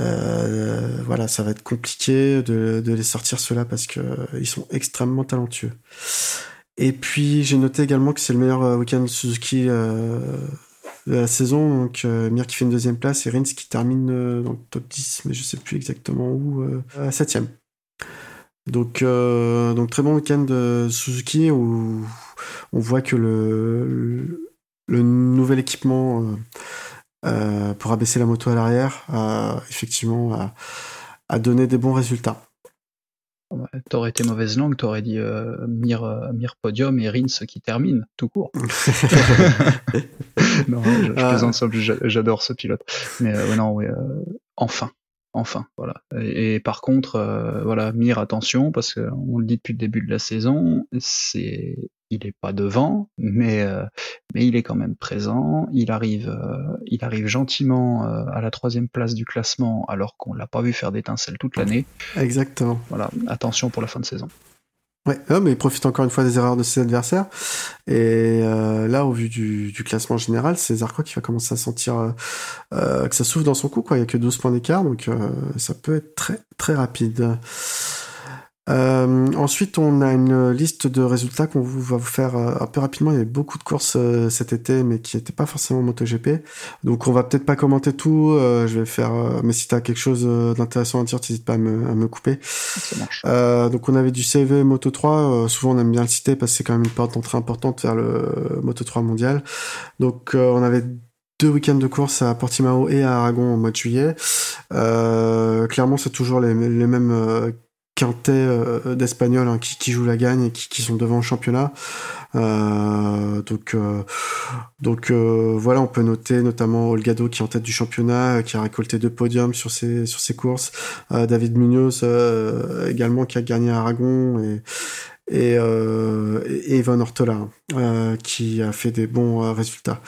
euh, voilà, ça va être compliqué de, de les sortir ceux-là parce que euh, ils sont extrêmement talentueux. Et puis, j'ai noté également que c'est le meilleur week-end Suzuki euh, de la saison. Donc, euh, Mir qui fait une deuxième place et Rins qui termine euh, dans le top dix, mais je sais plus exactement où, euh, à septième. Donc, euh, donc, très bon week-end de Suzuki où on voit que le, le, le nouvel équipement euh, euh, pour abaisser la moto à l'arrière, euh, effectivement, a, a donné des bons résultats. Ouais, t'aurais été mauvaise langue, t'aurais dit euh, Mir, euh, Mir podium et Rins qui termine, tout court. Non, je, je plaisante, ça, j'adore ce pilote. Mais euh, ouais, non, ouais, euh, enfin. Enfin, voilà. Et, et par contre, euh, voilà, Mir, attention, parce qu'on le dit depuis le début de la saison, c'est, il est pas devant, mais euh, mais il est quand même présent. Il arrive, euh, il arrive gentiment euh, à la troisième place du classement, alors qu'on l'a pas vu faire d'étincelles toute l'année. Exactement. Voilà, attention pour la fin de saison. Ouais, non, mais il profite encore une fois des erreurs de ses adversaires. Et euh, là, au vu du, du classement général, c'est Zarco qui va commencer à sentir euh, que ça souffle dans son cou, quoi. Il n'y a que douze points d'écart, donc euh, ça peut être très, très rapide. Euh, ensuite, on a une liste de résultats qu'on vous, va vous faire un peu rapidement. Il y avait beaucoup de courses euh, cet été, mais qui n'étaient pas forcément MotoGP. Donc, on va peut-être pas commenter tout. Euh, je vais faire. Euh, mais si t'as quelque chose d'intéressant à dire, t'hésites pas à me, à me couper. Ça marche. Euh, donc, on avait du C V Moto trois. Euh, souvent, on aime bien le citer parce que c'est quand même une porte d'entrée importante vers le Moto trois mondial. Donc, euh, on avait deux week-ends de course à Portimao et à Aragon au mois de juillet. Euh, clairement, c'est toujours les, les mêmes. Euh, quintet euh, d'Espagnols hein, qui, qui jouent la gagne et qui, qui sont devant le championnat. Euh, donc euh, donc euh, voilà, on peut noter notamment Holgado qui est en tête du championnat, euh, qui a récolté deux podiums sur ses, sur ses courses. Euh, David Munoz euh, également qui a gagné à Aragon et, et, euh, et Ivan Ortola euh, qui a fait des bons euh, résultats.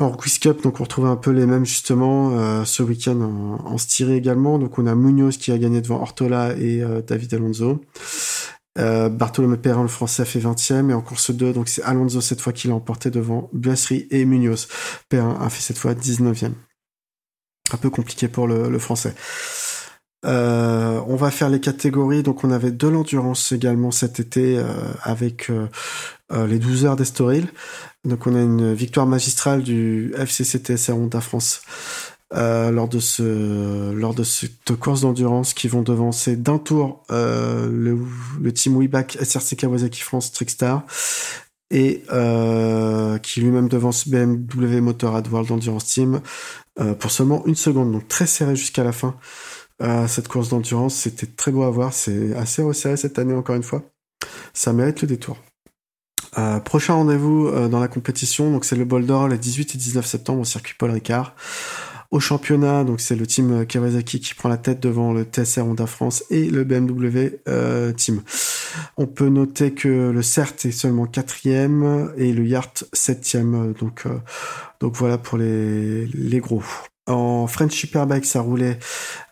En Quiz Cup, donc on retrouve un peu les mêmes justement euh, ce week-end en, en Styrie également. Donc on a Munoz qui a gagné devant Ortola et euh, David Alonso. Euh, Bartolomé Perrin, le français, a fait vingtième et en course deux, donc c'est Alonso cette fois qui l'a emporté devant Buassery et Munoz. Perrin a fait cette fois dix-neuvième. Un peu compliqué pour le, le français. Euh, on va faire les catégories. Donc on avait de l'endurance également cet été euh, avec euh, euh, les douze heures d'Estoril. Donc on a une victoire magistrale du F C C T S R Honda France euh, lors de ce lors de cette course d'endurance qui vont devancer d'un tour euh, le, le team WeBack S R C Kawasaki France Trickstar et euh, qui lui-même devance B M W Motorrad World Endurance Team euh, pour seulement une seconde, donc très serré jusqu'à la fin. Euh, cette course d'endurance, c'était très beau à voir, c'est assez resserré cette année encore une fois, ça mérite le détour. Euh, prochain rendez-vous euh, dans la compétition, donc c'est le Bol d'Or les dix-huit et dix-neuf septembre au circuit Paul Ricard. Au championnat, donc c'est le team Kawasaki qui prend la tête devant le T S R Honda France et le B M W euh, team. On peut noter que le CERT est seulement quatrième et le YART septième. Donc euh, donc voilà pour les les gros. En French Superbike, ça roulait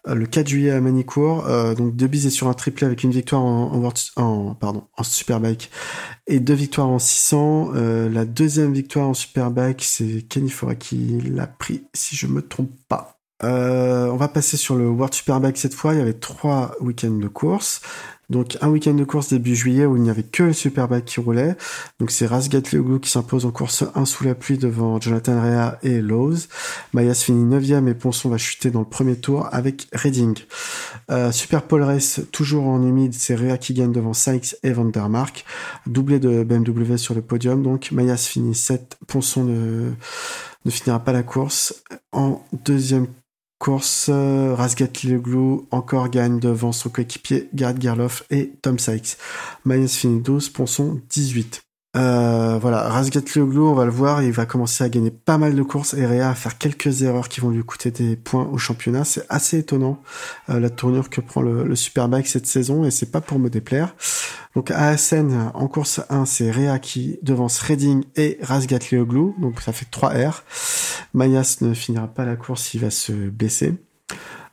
le quatre juillet à Manicourt. Euh, donc, De Bize est sur un triplé avec une victoire en, en, World, en, pardon, en Superbike et deux victoires en six cents. Euh, la deuxième victoire en Superbike, c'est Kenny Forêt qui l'a pris, si je me trompe pas. Euh, on va passer sur le World Superbike cette fois. Il y avait trois week-ends de course. Donc, un week-end de course début juillet où il n'y avait que le Superbike qui roulait. Donc, c'est Razgat Leoglu qui s'impose en course un sous la pluie devant Jonathan Rea et Lowe's. Maillas finit neuvième et Ponçon va chuter dans le premier tour avec Redding. Euh, Super Pole Race, toujours en humide, c'est Rea qui gagne devant Sykes et Vandermark. Doublé de B M W sur le podium. Donc, Maillas finit sept. Ponçon ne, ne finira pas la course. En deuxième course, euh, Razgat Leoglu encore gagne devant son coéquipier Gareth Gerloff et Tom Sykes. Maillas finit douze, Ponçon dix-huit. Euh, voilà, Razgat Leoglu, on va le voir, il va commencer à gagner pas mal de courses et Rea à faire quelques erreurs qui vont lui coûter des points au championnat. C'est assez étonnant euh, la tournure que prend le, le Superbike cette saison et c'est pas pour me déplaire. Donc à Assen, en course un, c'est Rea qui devance Redding et Razgat Leoglu, donc ça fait trois R. Maillas ne finira pas la course, il va se blesser.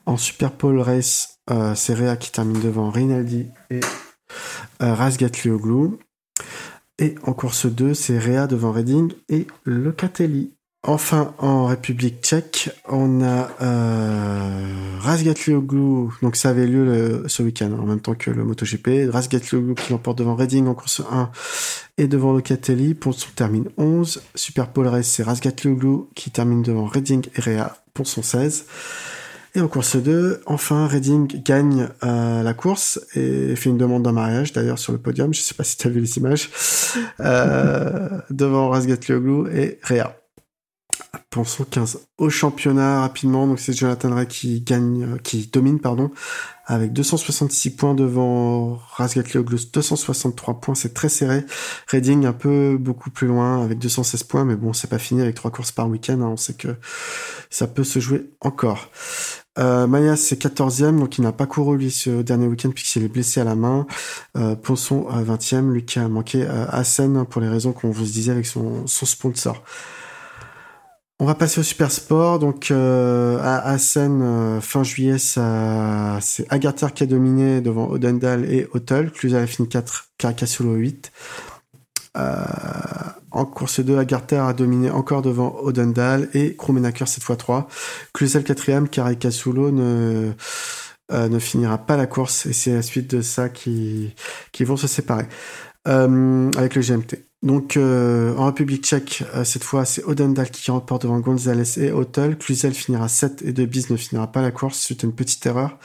En Superpole Race, euh, c'est Rea qui termine devant Rinaldi et euh, Razgat Leoglu. Et en course deux, c'est Rea devant Redding et Locatelli. Enfin, en République tchèque, on a euh, Razgat Leoglu, donc ça avait lieu le, ce week-end, en même temps que le MotoGP. Razgat Leoglu qui l'emporte devant Redding en course un et devant Locatelli. Ponçon termine onze. Superpole Race, c'est Razgat Leoglu qui termine devant Redding et Rea. Ponçon seize. Et en course deux, enfin, Redding gagne euh, la course et fait une demande d'un mariage, d'ailleurs, sur le podium. Je sais pas si tu as vu les images. Euh, devant Razgat Leoglu et Rea. Ponçon quinze. Au championnat, rapidement, donc c'est Jonathan Rea qui gagne, qui domine, pardon, avec deux cent soixante-six points devant Razgat Leoglu, deux cent soixante-trois points, c'est très serré. Redding un peu beaucoup plus loin avec deux cent seize points, mais bon, c'est pas fini avec trois courses par week-end, hein, on sait que ça peut se jouer encore. Euh, Maillas c'est quatorzième, donc il n'a pas couru lui ce dernier week-end puisqu'il est blessé à la main. euh, Ponçon euh, vingtième, lui qui a manqué euh, à Assen pour les raisons qu'on vous disait avec son, son sponsor. On va passer au Supersport, donc euh, à Assen euh, fin juillet ça, c'est Agarter qui a dominé devant Odendal et Hotel. Cluza a fini quatre, Caricassolo huit. Euh, en course deux, Agarter a dominé encore devant Odendal et Krummenacher cette fois trois. Cluzel quatrième, Caricassolo ne euh, ne finira pas la course, et c'est à la suite de ça qu'ils qui vont se séparer euh, avec le G M T. Donc euh, en République tchèque, euh, cette fois, c'est Odendal qui remporte devant Gonzalez et Hotel. Cluzel finira sept et De Bize ne finira pas la course suite à une petite erreur.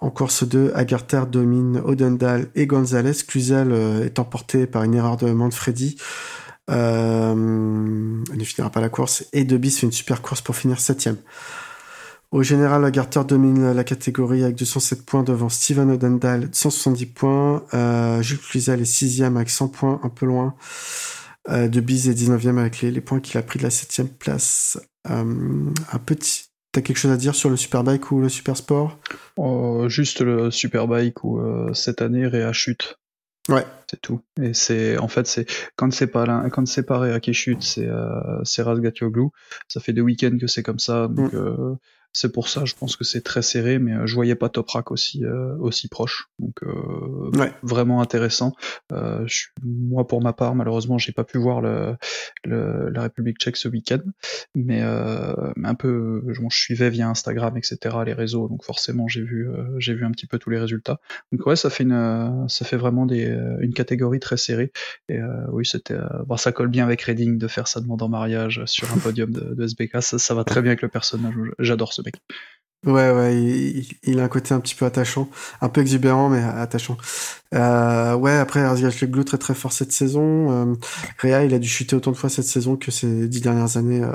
En course deux, Agarter domine Odendal et Gonzalez. Cluzel euh, est emporté par une erreur de Manfredi. Euh, il ne finira pas la course. Et De Bize fait une super course pour finir septième. Au général, Agarter domine la catégorie avec deux cent sept points devant Steven Odendal, cent soixante-dix points. Euh, Jules Cluzel est sixième avec cent points, un peu loin. Euh, De Bize est dix-neuvième avec les, les points qu'il a pris de la septième place. Euh, un petit... T'as quelque chose à dire sur le Superbike ou le Supersport ? euh, Juste le Superbike où euh, cette année Réa chute. Ouais. C'est tout. Et c'est, en fait, c'est, quand c'est pas là, quand c'est pas Réa qui chute, c'est, euh, c'est Razgatioglou. Ça fait deux week-ends que c'est comme ça, donc, mm. euh, c'est pour ça, je pense que c'est très serré, mais je voyais pas Top Rack aussi, euh, aussi proche. Donc, euh, ouais. Vraiment intéressant. Euh, je, moi, pour ma part, malheureusement, j'ai pas pu voir le, le, la République tchèque ce week-end, mais euh, un peu, je, bon, je suivais via Instagram, et cetera, les réseaux, donc forcément, j'ai vu, euh, j'ai vu un petit peu tous les résultats. Donc ouais, ça fait une, ça fait vraiment des, une catégorie très serrée. Et euh, oui, c'était, euh, bon, ça colle bien avec Redding de faire sa demande en mariage sur un podium de, de S B K. Ça, ça va très bien avec le personnage. J'adore ce. Ouais, ouais, il, il a un côté un petit peu attachant, un peu exubérant, mais attachant. Euh, ouais, après, Razgatoglu très très fort cette saison. Euh, Réa, il a dû chuter autant de fois cette saison que ces dix dernières années euh,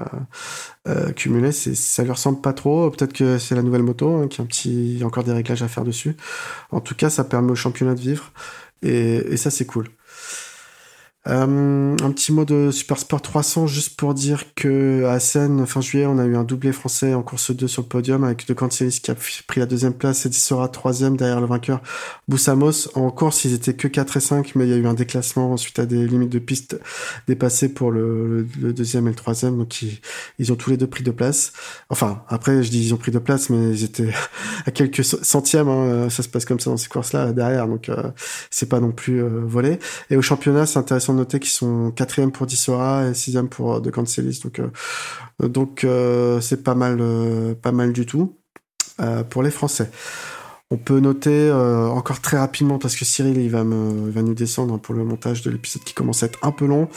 euh, cumulées. C'est, ça lui ressemble pas trop. Peut-être que c'est la nouvelle moto, hein, qui a un petit, y a encore des réglages à faire dessus. En tout cas, ça permet au championnat de vivre, et, et ça, c'est cool. Euh, un petit mot de Supersport trois cents, juste pour dire que à Assen, fin juillet, on a eu un doublé français en course deux sur le podium, avec De Cancelis qui a pris la deuxième place et Dissora troisième derrière le vainqueur Boussamos. En course, ils étaient que quatre et cinq, mais il y a eu un déclassement suite à des limites de piste dépassées pour le, le, le deuxième et le troisième, donc ils, ils ont tous les deux pris de place. Enfin, après, je dis ils ont pris de place, mais ils étaient à quelques centièmes, hein, ça se passe comme ça dans ces courses-là, derrière, donc euh, c'est pas non plus euh, volé. Et au championnat, c'est intéressant noter qu'ils sont quatrième pour Dissora et sixième pour De Cancelis, donc euh, donc euh, c'est pas mal euh, pas mal du tout euh, pour les Français. On peut noter euh, encore très rapidement, parce que Cyril il va me il va nous descendre pour le montage de l'épisode qui commence à être un peu long.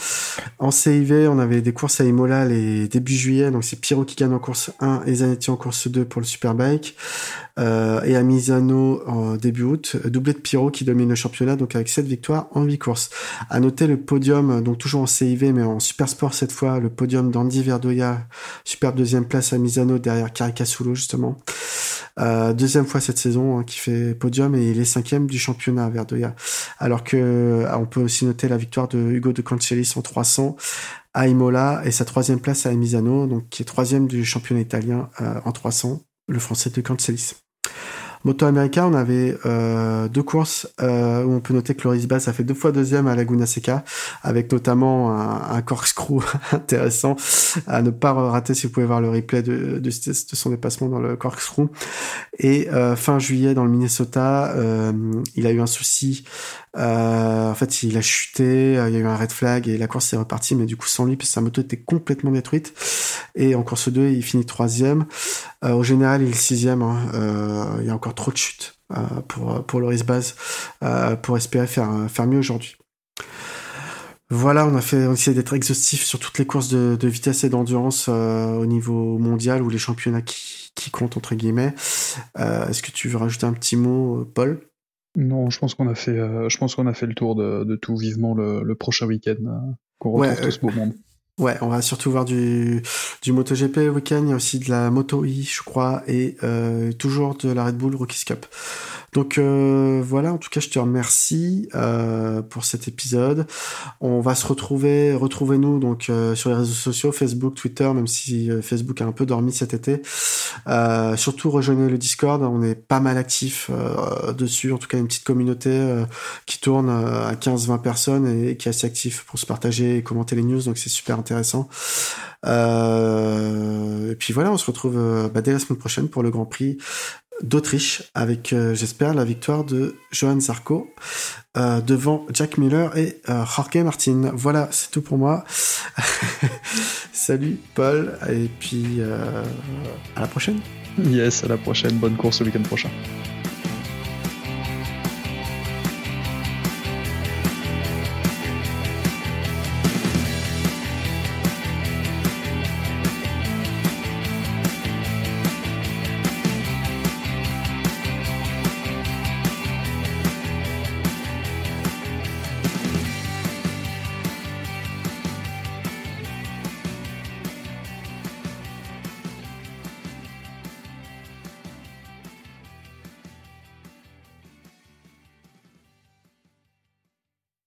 En C I V, on avait des courses à Imola les début juillet, donc c'est Pirro qui gagne en course un et Zanetti en course deux pour le Superbike, euh, et à Misano en début août, doublé de Pirro qui domine le championnat, donc avec sept victoires en huit courses. À noter le podium, donc toujours en C I V mais en Supersport cette fois, le podium d'Andy Verdoya, superbe deuxième place à Misano derrière Caricassolo justement. Euh, deuxième fois cette saison, hein, qui fait podium, et il est cinquième du championnat à Verdoya. Alors que, on peut aussi noter la victoire de Hugo De Cancelis en trois cents à Imola et sa troisième place à Misano, donc qui est troisième du championnat italien euh, en trois cents, le français De Cancelis. Moto America, on avait euh, deux courses euh, où on peut noter que Loris Bass a fait deux fois deuxième à Laguna Seca, avec notamment un, un corkscrew intéressant à ne pas rater si vous pouvez voir le replay de, de, de son dépassement dans le corkscrew. Et euh, fin juillet dans le Minnesota, euh, il a eu un souci. Euh, en fait, il a chuté, euh, il y a eu un red flag et la course est repartie, mais du coup sans lui, parce que sa moto était complètement détruite. Et en course deux, il finit troisième. Euh, au général, il est sixième. Hein. Euh, il y a encore trop de chutes euh, pour pour Loris Bass, euh, pour espérer faire faire mieux aujourd'hui. Voilà, on a fait, on a essayé d'être exhaustif sur toutes les courses de, de vitesse et d'endurance euh, au niveau mondial ou les championnats qui qui comptent entre guillemets. Euh, est-ce que tu veux rajouter un petit mot, Paul ? Non, je pense qu'on a fait, euh, je pense qu'on a fait le tour de, de tout. Vivement le, le prochain week-end euh, qu'on retrouve ouais, tout ce beau monde. Ouais, on va surtout voir du du MotoGP le week-end. Il y a aussi de la Moto E, je crois, et euh, toujours de la Red Bull Rookies Cup. Donc euh, voilà, en tout cas, je te remercie euh, pour cet épisode. On va se retrouver, retrouvez-nous donc euh, sur les réseaux sociaux, Facebook, Twitter, même si euh, Facebook a un peu dormi cet été. Euh, surtout, rejoignez le Discord, on est pas mal actifs euh, dessus. En tout cas, une petite communauté euh, qui tourne à quinze vingt personnes et, et qui est assez active pour se partager et commenter les news. Donc c'est super intéressant. Euh, et puis voilà, on se retrouve euh, bah, dès la semaine prochaine pour le Grand Prix d'Autriche, avec euh, j'espère la victoire de Johann Zarco euh, devant Jack Miller et euh, Jorge Martin. Voilà, c'est tout pour moi. Salut Paul, et puis euh, à la prochaine. Yes, à la prochaine. Bonne course le week-end prochain.